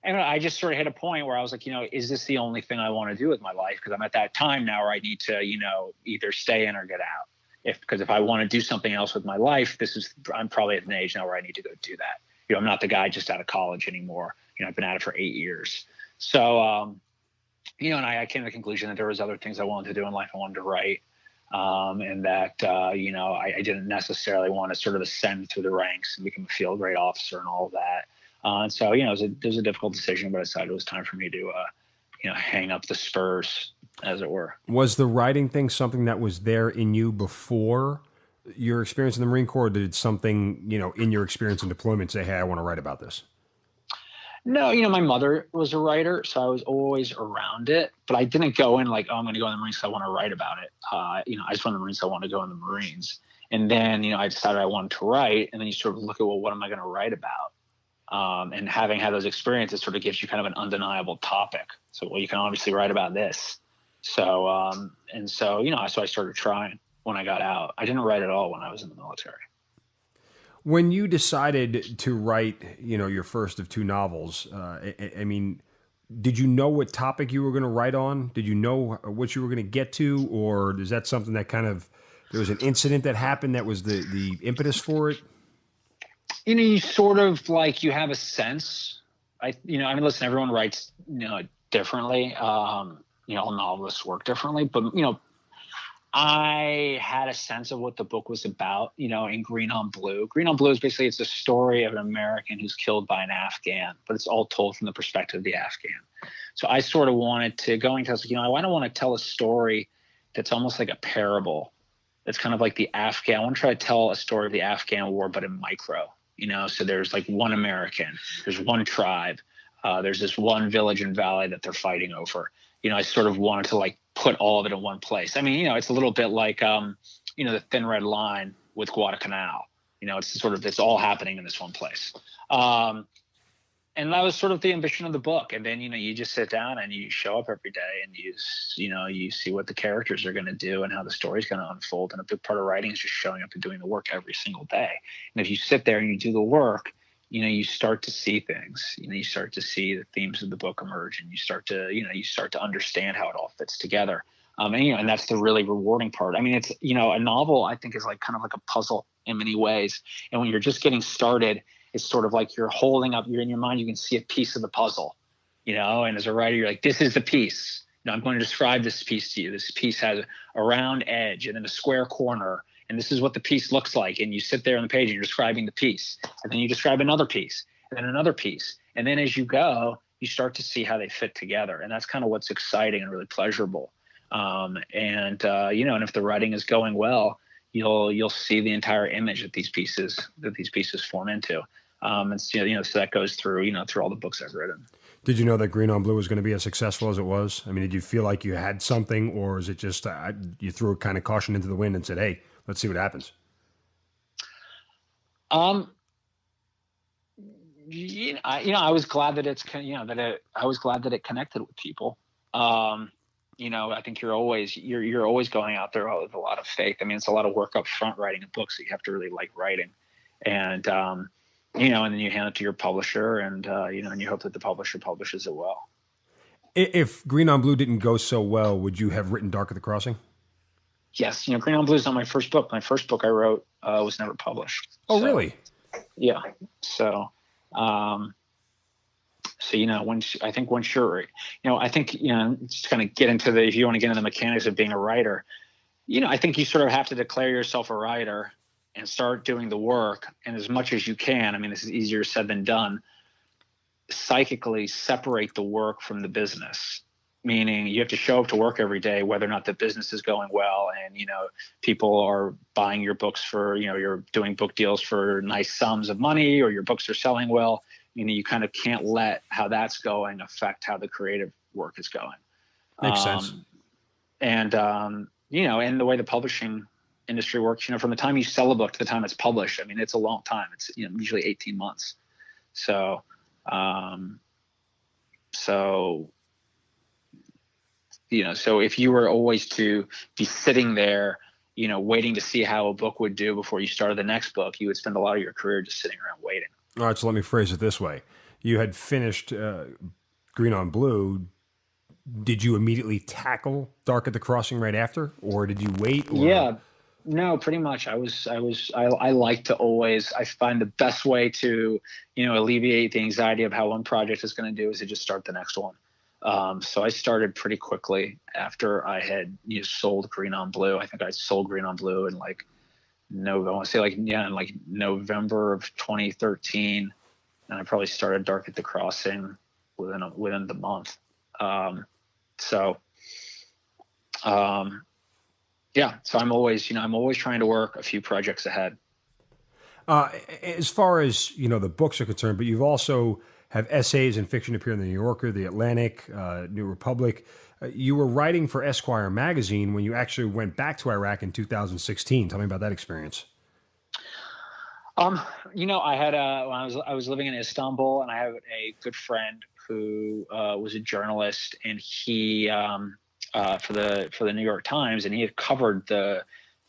And I just sort of hit a point where I was like, you know, is this the only thing I want to do with my life? Because I'm at that time now where I need to, you know, either stay in or get out. Because if I want to do something else with my life, I'm probably at an age now where I need to go do that. You know, I'm not the guy just out of college anymore. You know, I've been at it for 8 years. So, you know, and I came to the conclusion that there was other things I wanted to do in life. I wanted to write, and that, you know, I didn't necessarily want to sort of ascend through the ranks and become a field grade officer and all of that. And so, you know, it was a difficult decision, but I decided it was time for me to, you know, hang up the spurs, as it were. Was the writing thing something that was there in you before your experience in the Marine Corps? Or did something, you know, in your experience in deployment say, hey, I want to write about this? No, you know, my mother was a writer, so I was always around it, but I didn't go in like, oh, I'm going to go in the Marines, so I want to write about it. You know, I just went in the Marines, so I want to go in the Marines. And then, you know, I decided I wanted to write, and then you sort of look at, well, what am I going to write about? And having had those experiences sort of gives you kind of an undeniable topic. So, well, you can obviously write about this. So, and so, you know, so I started trying when I got out. I didn't write at all when I was in the military. When you decided to write, you know, your first of two novels, I mean, did you know what topic you were going to write on? Did you know what you were going to get to? Or is that something that kind of, there was an incident that happened that was the impetus for it? You know, you sort of like, you have a sense. I mean, listen, everyone writes, you know, differently. You know, all novelists work differently, but, you know, I had a sense of what the book was about, you know, in Green on Blue. Green on Blue is basically, it's a story of an American who's killed by an Afghan, but it's all told from the perspective of the Afghan. So I sort of wanted to go into this, you know, I don't want to tell a story that's almost like a parable. It's kind of like the Afghan. I want to try to tell a story of the Afghan war, but in micro, you know, so there's like one American, there's one tribe, there's this one village and valley that they're fighting over. You know, I sort of wanted to like put all of it in one place. I mean, you know, it's a little bit like, you know, The Thin Red Line with Guadalcanal. You know, it's sort of, it's all happening in this one place. And that was sort of the ambition of the book. And then, you know, you just sit down and you show up every day and you see what the characters are going to do and how the story's going to unfold. And a big part of writing is just showing up and doing the work every single day. And if you sit there and you do the work, you know, you start to see things, you know, you start to see the themes of the book emerge and you start to, you know, you start to understand how it all fits together. And, you know, and that's the really rewarding part. I mean, it's, you know, a novel, I think, is like kind of like a puzzle in many ways. And when you're just getting started, it's sort of like you're holding up, you're in your mind, you can see a piece of the puzzle, you know, and as a writer, you're like, this is the piece. You know, I'm going to describe this piece to you. This piece has a round edge and then a square corner. And this is what the piece looks like. And you sit there on the page and you're describing the piece. And then you describe another piece and then another piece. And then as you go, you start to see how they fit together. And that's kind of what's exciting and really pleasurable. You know, and if the writing is going well, you'll see the entire image that these pieces form into. And so, you know, so that goes through, you know, through all the books I've written. Did you know that Green on Blue was going to be as successful as it was? I mean, did you feel like you had something, or is it just, you threw a kind of caution into the wind and said, hey, let's see what happens? I was glad that it's, you know, that it, I was glad that it connected with people. You know, I think you're always going out there with a lot of faith. I mean, it's a lot of work up front writing a book, so you have to really like writing, and, you know, and then you hand it to your publisher, and, you know, and you hope that the publisher publishes it well. If Green on Blue didn't go so well, would you have written Dark at the Crossing? Yes, you know, Green on Blue is not my first book. My first book I wrote was never published. Oh, so, really? Yeah. So, you know, once you're, you know, I think, you know, just kind of get into the, if you want to get into the mechanics of being a writer, you know, I think you sort of have to declare yourself a writer and start doing the work. And as much as you can, I mean, this is easier said than done, psychically separate the work from the business. Meaning you have to show up to work every day, whether or not the business is going well and, you know, people are buying your books for, you know, you're doing book deals for nice sums of money or your books are selling well. You know, you kind of can't let how that's going affect how the creative work is going. Makes sense. And, you know, and the way the publishing industry works, you know, from the time you sell a book to the time it's published, I mean, it's a long time. It's, you know, usually 18 months. So, you know, so if you were always to be sitting there, you know, waiting to see how a book would do before you started the next book, you would spend a lot of your career just sitting around waiting. All right, so let me phrase it this way. You had finished Green on Blue. Did you immediately tackle Dark at the Crossing right after, or did you wait? Or? Yeah, no, pretty much. I like to always, I find the best way to, you know, alleviate the anxiety of how one project is going to do is to just start the next one. So I started pretty quickly after I had, you know, sold Green on Blue. I think I sold Green on Blue in like November of 2013, and I probably started Dark at the Crossing within the month. So I'm always, you know, I'm always trying to work a few projects ahead. As far as, you know, the books are concerned, but you've also have essays and fiction appear in the New Yorker, the Atlantic, New Republic. You were writing for Esquire magazine when you actually went back to Iraq in 2016. Tell me about that experience. You know, I had I was living in Istanbul, and I have a good friend who was a journalist, and he for the New York Times, and he had covered the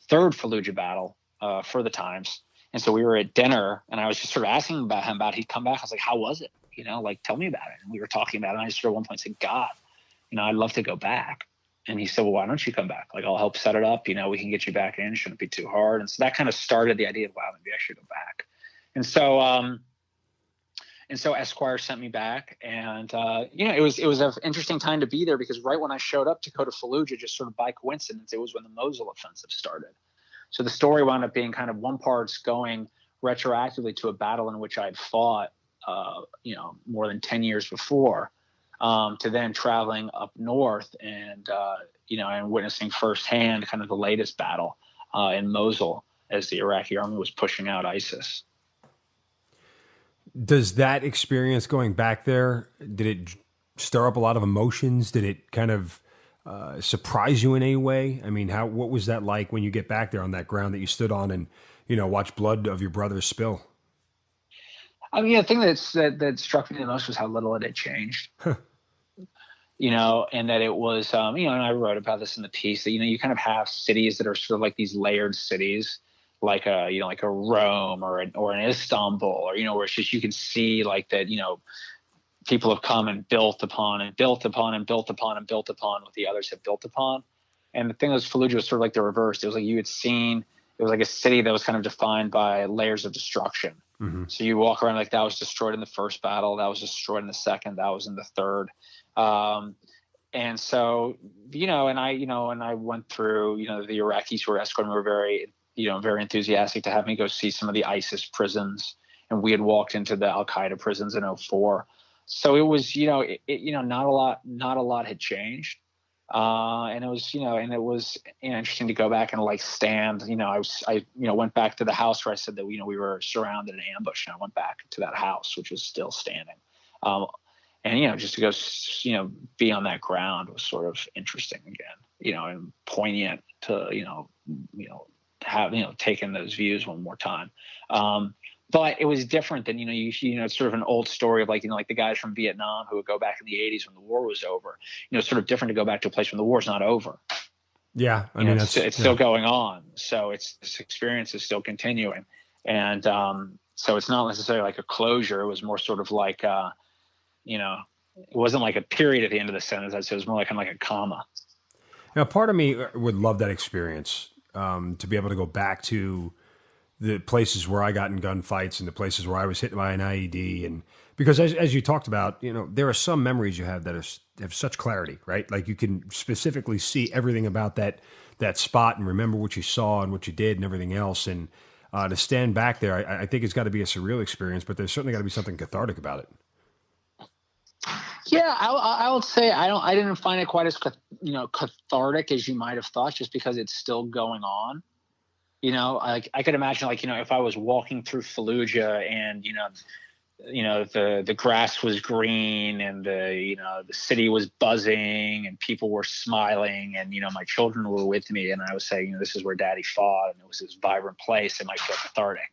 third Fallujah battle for the Times. And so we were at dinner, and I was just sort of asking about him about it. He'd come back. I was like, "How was it? You know, like, tell me about it." And we were talking about it. And I just sort of at one point said, "God, you know, I'd love to go back." And he said, "Well, why don't you come back? Like, I'll help set it up. You know, we can get you back in. It shouldn't be too hard." And so that kind of started the idea of, wow, maybe I should go back. And so Esquire sent me back, and you know, it was an interesting time to be there, because right when I showed up to go to Fallujah, just sort of by coincidence, it was when the Mosul offensive started. So the story wound up being kind of one part's going retroactively to a battle in which I had fought, you know, more than 10 years before, to then traveling up north and, you know, and witnessing firsthand kind of the latest battle in Mosul as the Iraqi army was pushing out ISIS. Does that experience going back there, did it stir up a lot of emotions? Did it kind of surprise you in any way? I mean, what was that like when you get back there on that ground that you stood on and, you know, watch blood of your brothers spill? I mean, the thing that struck me the most was how little it had changed, you know, and that it was, you know, and I wrote about this in the piece that, you know, you kind of have cities that are sort of like these layered cities, like a, you know, like a Rome or an Istanbul, or, you know, where it's just, you can see like that, you know, people have come and built upon and built upon and built upon and built upon what the others have built upon. And the thing was, Fallujah was sort of like the reverse. It was like you had seen, it was like a city that was kind of defined by layers of destruction. Mm-hmm. So you walk around like that was destroyed in the first battle, that was destroyed in the second, that was in the third. And so, you know, and I went through, you know, the Iraqis who were escorting were very, you know, very enthusiastic to have me go see some of the ISIS prisons. And we had walked into the Al Qaeda prisons in 2004. So it was, you know, not a lot had changed. And it was, you know, and it was, you know, interesting to go back and like stand, you know, I went back to the house where I said that, you know, we were surrounded and ambushed, and I went back to that house, which was still standing. And, you know, just to go, you know, be on that ground was sort of interesting again, you know, and poignant to, you know, have, you know, taken those views one more time. But it was different than, you know, you know, it's sort of an old story of like, you know, like the guys from Vietnam who would go back in the 80s when the war was over. You know, it's sort of different to go back to a place when the war's not over. Yeah. I mean, you know, it's still going on. So this experience is still continuing. And so it's not necessarily like a closure. It was more sort of like, you know, it wasn't like a period at the end of the sentence. I'd say it was more like kind of like a comma. Now, part of me would love that experience, to be able to go back to the places where I got in gunfights and the places where I was hit by an IED. And because as you talked about, you know, there are some memories you have that have such clarity, right? Like you can specifically see everything about that spot and remember what you saw and what you did and everything else. And to stand back there, I think it's got to be a surreal experience, but there's certainly got to be something cathartic about it. Yeah, I would say I didn't find it quite as, you know, cathartic as you might have thought, just because it's still going on. You know, I could imagine, like, you know, if I was walking through Fallujah and, you know, you know, the grass was green and the city was buzzing and people were smiling, and, you know, my children were with me, and I was saying, you know, this is where Daddy fought, and it was this vibrant place, and I felt cathartic.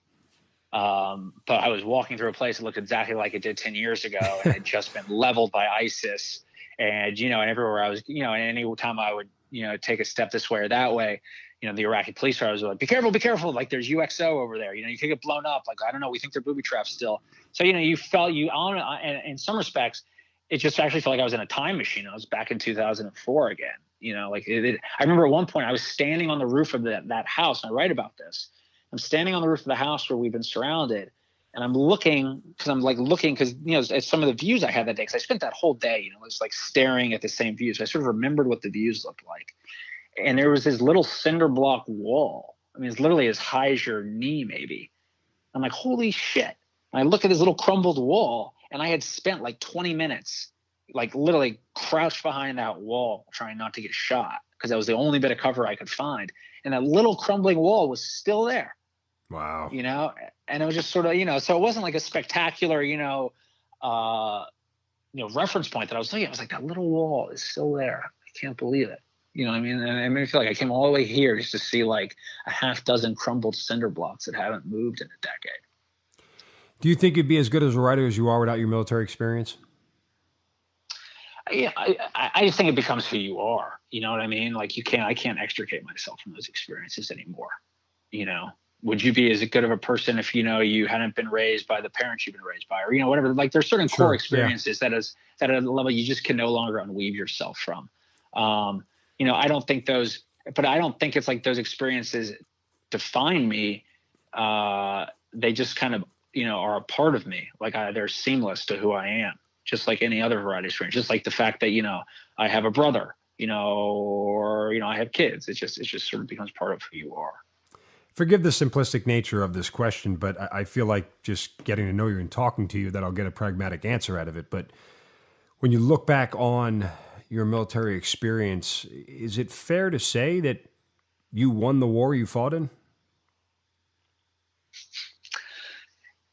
But I was walking through a place that looked exactly like it did 10 years ago and had just been leveled by ISIS. And, you know, and everywhere I was, you know, and any time I would, you know, take a step this way or that way, you know, the Iraqi police are always like, be careful, like there's UXO over there. You know, you could get blown up. Like, I don't know, we think they're booby trapped still. So, you know, you felt you own, and in some respects, it just actually felt like I was in a time machine. I was back in 2004 again, you know, like I remember at one point I was standing on the roof of that house, and I write about this. I'm standing on the roof of the house where we've been surrounded, and I'm looking because you know, at some of the views I had that day, because I spent that whole day, you know, just like staring at the same views. So I sort of remembered what the views looked like. And there was this little cinder block wall. I mean, it's literally as high as your knee, maybe. I'm like, holy shit. And I look at this little crumbled wall, and I had spent like 20 minutes, like literally crouched behind that wall, trying not to get shot, because that was the only bit of cover I could find. And that little crumbling wall was still there. Wow. You know, and it was just sort of, you know, so it wasn't like a spectacular, reference point that I was looking at. I was like, that little wall is still there. I can't believe it. You know what I mean? And it made me feel like I came all the way here just to see like a half dozen crumbled cinder blocks that haven't moved in a decade. Do you think you'd be as good as a writer as you are without your military experience? Yeah, I just think it becomes who you are. You know what I mean? Like I can't extricate myself from those experiences anymore, you know? Would you be as good of a person if, you know, you hadn't been raised by the parents you've been raised by, or, you know, whatever? Like there's certain core experiences that at a level you just can no longer unweave yourself from. You know, I don't think it's like those experiences define me. They just kind of, you know, are a part of me. Like they're seamless to who I am, just like any other variety of experience, just like the fact that, you know, I have a brother, you know, or, you know, I have kids. It just sort of becomes part of who you are. Forgive the simplistic nature of this question, but I feel like just getting to know you and talking to you that I'll get a pragmatic answer out of it. But when you look back on your military experience, is it fair to say that you won the war you fought in?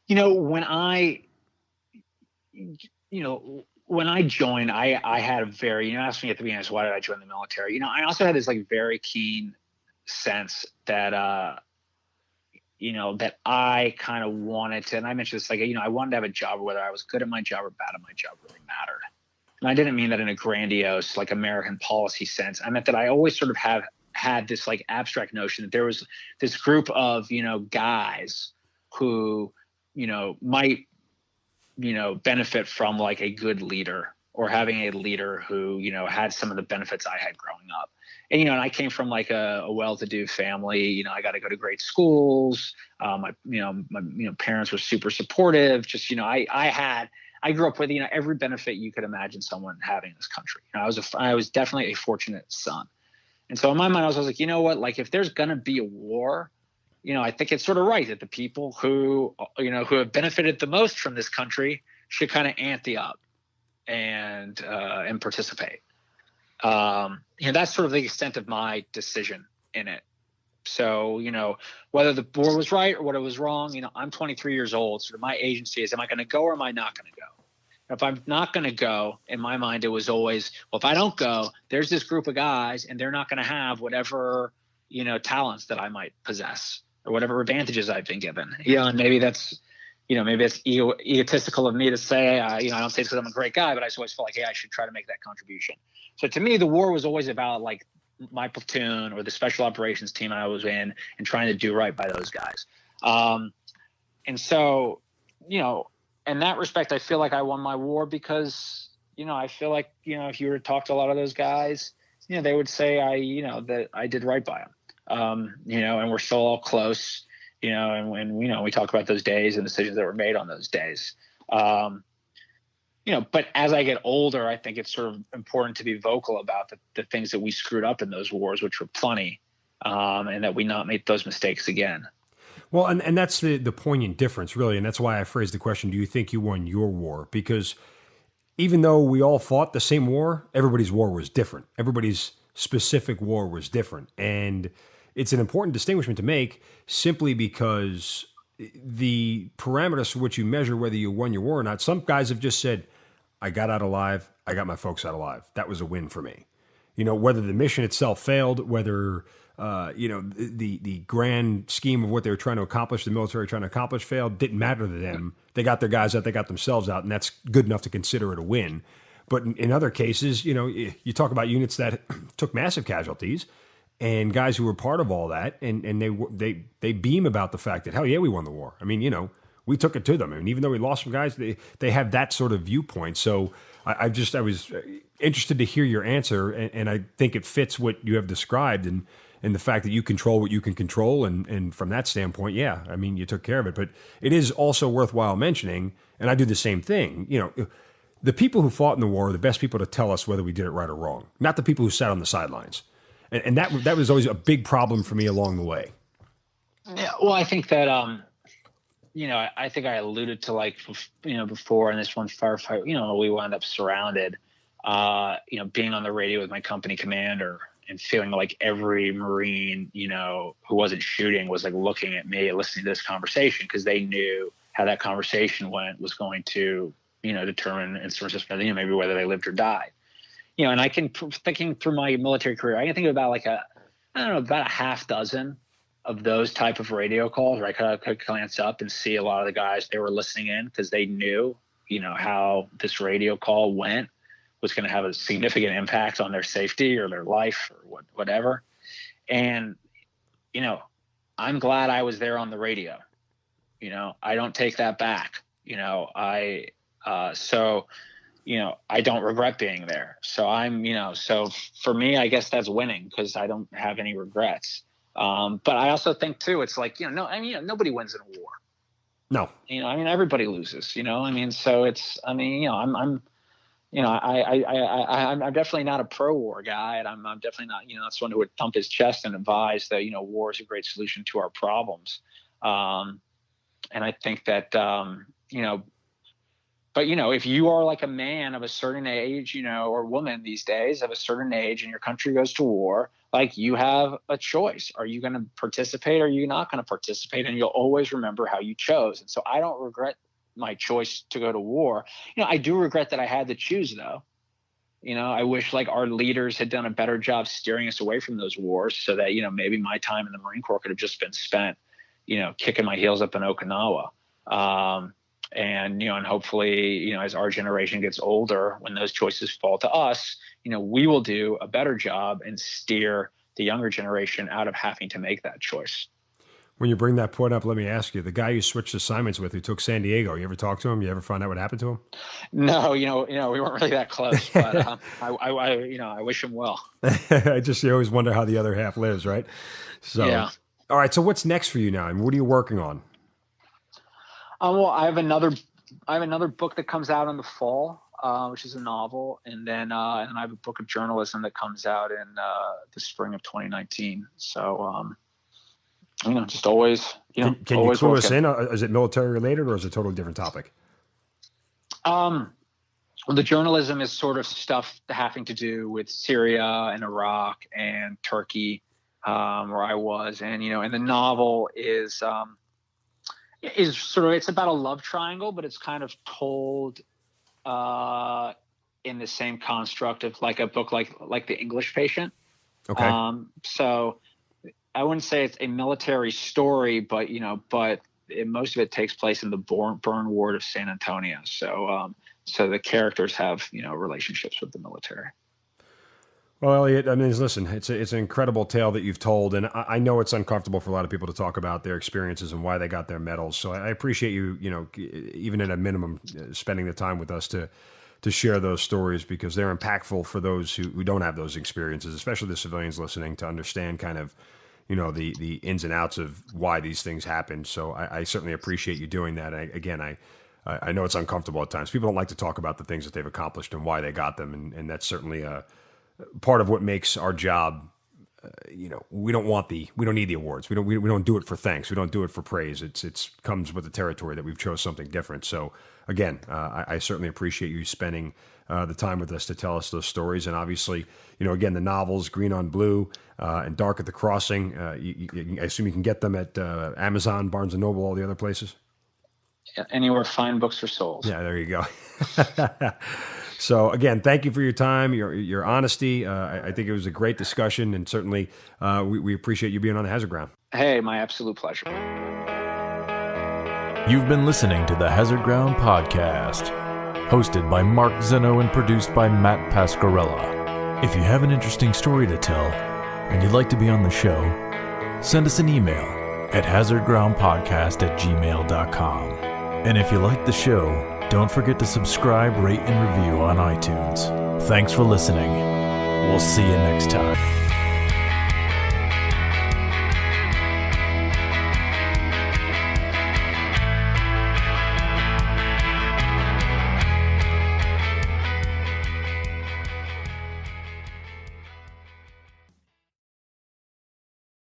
You know, when I joined, I had a very, you know, asked me at the beginning, why did I join the military? You know, I also had this like very keen sense that, you know, that I kind of wanted to, and I mentioned this, like, you know, I wanted to have a job where whether I was good at my job or bad at my job really mattered. And I didn't mean that in a grandiose, like, American policy sense. I meant that I always sort of had this, like, abstract notion that there was this group of, you know, guys who, you know, might, you know, benefit from, like, a good leader or having a leader who, you know, had some of the benefits I had growing up. And, you know, and I came from like a well-to-do family. You know, I got to go to great schools. My parents were super supportive. Just, you know, I grew up with, you know, every benefit you could imagine someone having in this country. You know, I was definitely a fortunate son. And so in my mind, I was like, you know what, like if there's going to be a war, you know, I think it's sort of right that the people who, you know, who have benefited the most from this country should kind of ante up and participate. You know, that's sort of the extent of my decision in it. So, you know, whether the war was right or what it was wrong, you know, I'm 23 years old. So my agency is, am I going to go or am I not going to go? If I'm not going to go, in my mind, it was always, well, if I don't go, there's this group of guys and they're not going to have whatever, you know, talents that I might possess or whatever advantages I've been given. You know, and maybe that's, you know, maybe it's egotistical of me to say, you know, I don't say this because I'm a great guy, but I just always felt like, hey, I should try to make that contribution. So to me, the war was always about like my platoon or the special operations team I was in and trying to do right by those guys. And so, you know, in that respect, I feel like I won my war because, you know, I feel like, you know, if you were to talk to a lot of those guys, you know, they would say that I did right by them, you know, and we're still all close. You know, and when, you know, we talk about those days and decisions that were made on those days, you know, but as I get older, I think it's sort of important to be vocal about the things that we screwed up in those wars, which were plenty, and that we not make those mistakes again. Well, and that's the poignant difference, really. And that's why I phrased the question, do you think you won your war? Because even though we all fought the same war, everybody's war was different. Everybody's specific war was different. And it's an important distinguishment to make simply because the parameters for which you measure whether you won your war or not. Some guys have just said, I got out alive. I got my folks out alive. That was a win for me. You know, whether the mission itself failed, whether, you know, the grand scheme of what they were trying to accomplish, the military trying to accomplish failed, didn't matter to them. They got their guys out, they got themselves out, and that's good enough to consider it a win. But in other cases, you know, you talk about units that took massive casualties and guys who were part of all that, and they beam about the fact that, hell yeah, we won the war. I mean, you know, we took it to them. I mean, even though we lost some guys, they have that sort of viewpoint. So I was interested to hear your answer, and I think it fits what you have described, and the fact that you control what you can control, and from that standpoint, yeah, I mean, you took care of it. But it is also worthwhile mentioning, and I do the same thing, you know, the people who fought in the war are the best people to tell us whether we did it right or wrong, not the people who sat on the sidelines. And that was always a big problem for me along the way. Yeah, well, I think that, you know, I think I alluded to, like, you know, before in this one firefight, you know, we wound up surrounded, you know, being on the radio with my company commander and feeling like every Marine, you know, who wasn't shooting was like looking at me and listening to this conversation, because they knew how that conversation went was going to, you know, determine in terms of, you know, maybe whether they lived or died. You know, and I can, thinking through my military career, I can think of about like about a half dozen of those type of radio calls where I could glance up and see a lot of the guys they were listening in, because they knew, you know, how this radio call went was going to have a significant impact on their safety or their life or whatever. And, you know, I'm glad I was there on the radio. You know, I don't take that back. You know, so, you know, I don't regret being there. So I'm, you know, so for me, I guess that's winning, because I don't have any regrets. But I also think too, it's like, you know, no, I mean, you know, nobody wins in a war. No, you know, I mean, everybody loses, you know, I mean, so it's, I mean, you know, I'm you know, I'm definitely not a pro-war guy, and I'm definitely not, you know, someone who would thump his chest and advise that, you know, war is a great solution to our problems. And I think that, you know, but, you know, if you are like a man of a certain age, you know, or woman these days of a certain age, and your country goes to war, like, you have a choice. Are you going to participate, or are you not going to participate? And you'll always remember how you chose. And so I don't regret my choice to go to war. You know, I do regret that I had to choose, though. You know, I wish like our leaders had done a better job steering us away from those wars, so that, you know, maybe my time in the Marine Corps could have just been spent, you know, kicking my heels up in Okinawa. And, you know, and hopefully, you know, as our generation gets older, when those choices fall to us, you know, we will do a better job and steer the younger generation out of having to make that choice. When you bring that point up, let me ask you, the guy you switched assignments with, who took San Diego, you ever talk to him? You ever find out what happened to him? No, you know, we weren't really that close, but I you know, I wish him well. You always wonder how the other half lives, right? So, yeah. All right. So what's next for you now? I mean, what are you working on? Well, I have another book that comes out in the fall, which is a novel, and then I have a book of journalism that comes out in the spring of 2019. So, you know, just always, you know, can always you clue us in? Is it military related, or is it a totally different topic? Well, the journalism is sort of stuff having to do with Syria and Iraq and Turkey, where I was, and you know, and the novel is sort of, it's about a love triangle, but it's kind of told in the same construct of like a book like The English Patient. Okay. So I wouldn't say it's a military story, but you know, but most of it takes place in the burn ward of San Antonio. So so the characters have, you know, relationships with the military. Well, Elliot, I mean, listen, it's an incredible tale that you've told, and I know it's uncomfortable for a lot of people to talk about their experiences and why they got their medals. So I appreciate you, you know, even at a minimum, spending the time with us to share those stories, because they're impactful for those who don't have those experiences, especially the civilians listening, to understand kind of, you know, the ins and outs of why these things happen. So I certainly appreciate you doing that. I know it's uncomfortable at times. People don't like to talk about the things that they've accomplished and why they got them, and that's certainly a part of what makes our job you know, we don't need the awards. We don't do it for thanks. We don't do it for praise. It's comes with the territory that we've chose something different. So again, I certainly appreciate you spending the time with us to tell us those stories. And obviously, you know, again, the novels Green on Blue and Dark at the Crossing, I assume you can get them at Amazon, Barnes and Noble, all the other places. Anywhere fine books are sold. Yeah, there you go. So again, thank you for your time, your honesty. I think it was a great discussion, and certainly we appreciate you being on the Hazard Ground. Hey, my absolute pleasure. You've been listening to the Hazard Ground Podcast, hosted by Mark Zeno and produced by Matt Pasquarella. If you have an interesting story to tell and you'd like to be on the show, send us an email at hazardgroundpodcast@gmail.com. And if you like the show, don't forget to subscribe, rate, and review on iTunes. Thanks for listening. We'll see you next time.